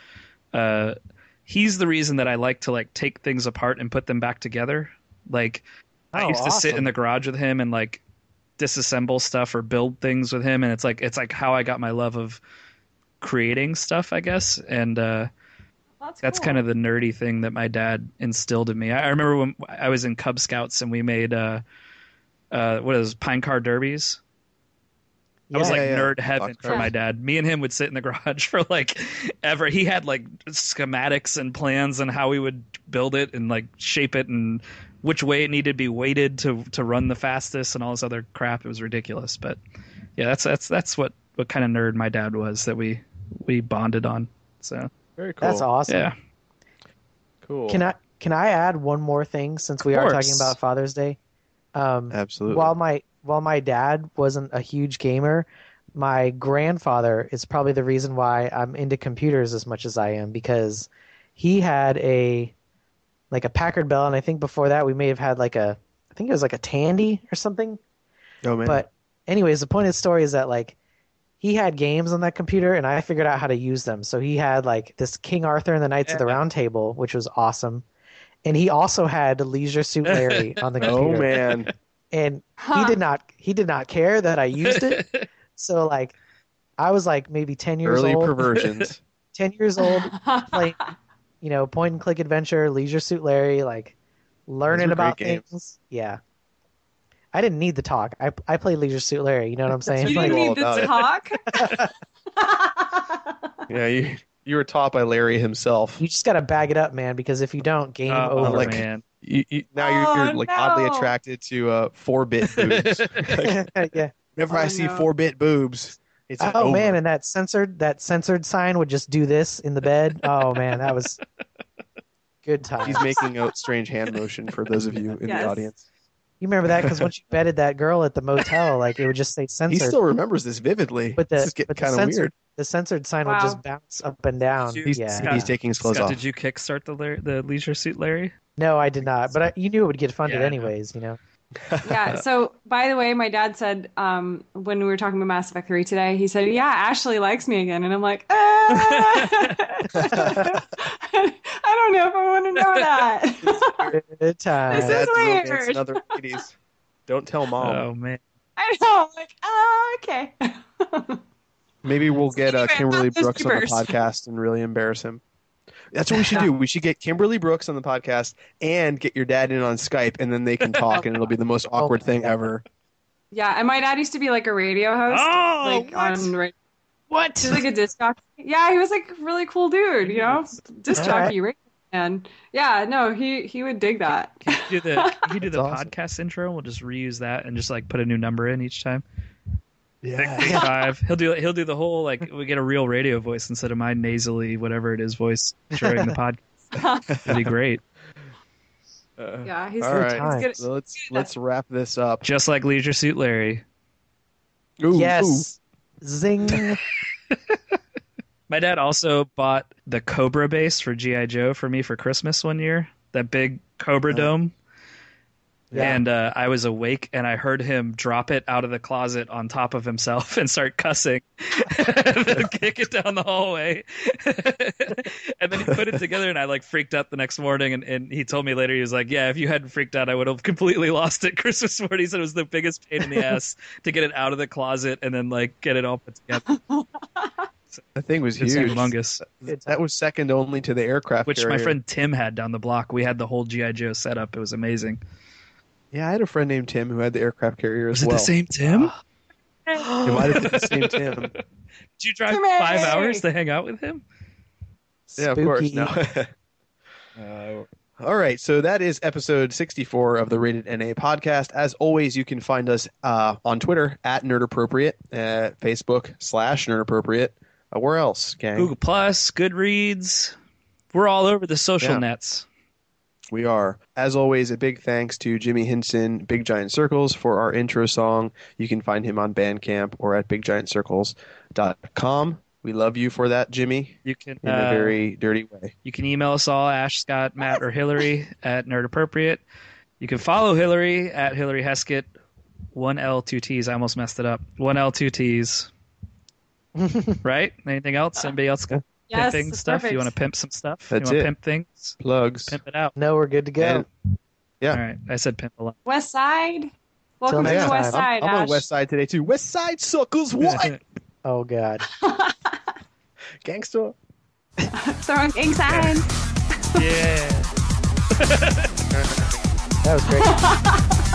he's the reason that I like to like take things apart and put them back together. Like I used to sit in the garage with him and like disassemble stuff or build things with him, and it's like how I got my love of creating stuff, I guess. And that's cool. Kind of the nerdy thing that my dad instilled in me. I remember when I was in Cub Scouts and we made pine car derbies. I was like nerd heaven for my dad. Me and him would sit in the garage for like ever. He had like schematics and plans and how we would build it and like shape it and which way it needed to be weighted to run the fastest and all this other crap. It was ridiculous. But yeah, that's what kind of nerd my dad was that we bonded on. So very cool. That's awesome. Yeah. Cool. Can I add one more thing since we are talking about Father's Day? Absolutely. While my dad wasn't a huge gamer, my grandfather is probably the reason why I'm into computers as much as I am, because he had a Packard Bell, and I think before that we may have had I think it was a Tandy or something. Oh man! But anyways, the point of the story is that like he had games on that computer, and I figured out how to use them. So he had like this King Arthur and the Knights of the Round Table, which was awesome, and he also had Leisure Suit Larry on the computer. Oh man! And he did not care that I used it. So like I was like maybe 10 years old. Early perversions. 10 years old, playing, point and click adventure, Leisure Suit Larry, like learning about things. Games. Yeah. I didn't need the talk. I played Leisure Suit Larry, you know what I'm saying? You didn't need the talk. Yeah, you were taught by Larry himself. You just gotta bag it up, man, because if you don't, game over, man. You're oddly attracted to 4-bit boobs. Like, yeah. Whenever I see 4-bit boobs, it's over. Man, and that censored sign would just do this in the bed. Oh man, that was good time. He's making a strange hand motion for those of you in the audience. You remember that, because once you bedded that girl at the motel, like it would just say censored. He still remembers this vividly. But this is getting kind of weird. The censored sign would just bounce up and down. He's taking his clothes off. Did you kickstart the Leisure Suit Larry? No, I did not. But you knew it would get funded anyways, you know. Yeah. So, by the way, my dad said when we were talking about Mass Effect 3 today, he said, "Yeah, Ashley likes me again," and I'm like, I don't know if I want to know that. Good time. This is weird. Another 80s. Don't tell mom. Oh man. I know. I'm like, okay. Maybe we'll get Kimberly Brooks on the podcast and really embarrass him. That's what we should do. We should get Kimberly Brooks on the podcast and get your dad in on Skype, and then they can talk, and it'll be the most awkward thing ever. Yeah, and my dad used to be like a radio host. Oh, like what? On radio. What? He was like a disc jockey. Yeah, he was like a really cool dude, you know? Disc jockey, right? And yeah, no, he would dig that. Can you do the podcast intro? We'll just reuse that and just like put a new number in each time. Yeah. 6, 5. He'll do the whole, like, we get a real radio voice instead of my nasally whatever it is voice during the podcast. That'd be great. Yeah, he's all right. He's good. So let's wrap this up. Just like Leisure Suit Larry. Ooh, yes. Ooh. Zing. My dad also bought the Cobra base for G.I. Joe for me for Christmas one year. That big Cobra dome. Yeah. And I was awake, and I heard him drop it out of the closet on top of himself and start cussing, and then kick it down the hallway. And then he put it together, and I like freaked out the next morning. And he told me later, he was like, "Yeah, if you hadn't freaked out, I would have completely lost it Christmas morning." He said it was the biggest pain in the ass to get it out of the closet and then like get it all put together. That thing was huge. Humongous. That was second only to the aircraft which carrier. My friend Tim had down the block. We had the whole G.I. Joe setup. It was amazing. Yeah, I had a friend named Tim who had the aircraft carrier as well. Was it the same Tim? It might have been the same Tim. Did you drive 5 hours to hang out with him? Yeah, spooky. Of course. No. All right, so that is episode 64 of the Rated NA podcast. As always, you can find us on Twitter at NerdAppropriate, Facebook/NerdAppropriate. Where else, gang? Google Plus, Goodreads. We're all over the social nets. We are. As always, a big thanks to Jimmy Hinson, Big Giant Circles, for our intro song. You can find him on Bandcamp or at biggiantcircles.com. We love you for that, Jimmy, you can, in a very dirty way. You can email us all, Ash, Scott, Matt, or Hillary at NerdAppropriate. You can follow Hillary at Hillary Heskett. 1L, 2 T's. I almost messed it up. 1L, 2 T's. Right? Anything else? Anybody else got pimping stuff? Perfect. You want to pimp some stuff? That's you want to pimp things? Plugs. Pimp it out. No, we're good to go. Yeah. All right. I said pimp a lot. West Side. Welcome to the West Side. I'm on West Side today, too. West Side suckers. What? Oh, God. Gangster. Throwing gang sign. Yeah. That was great.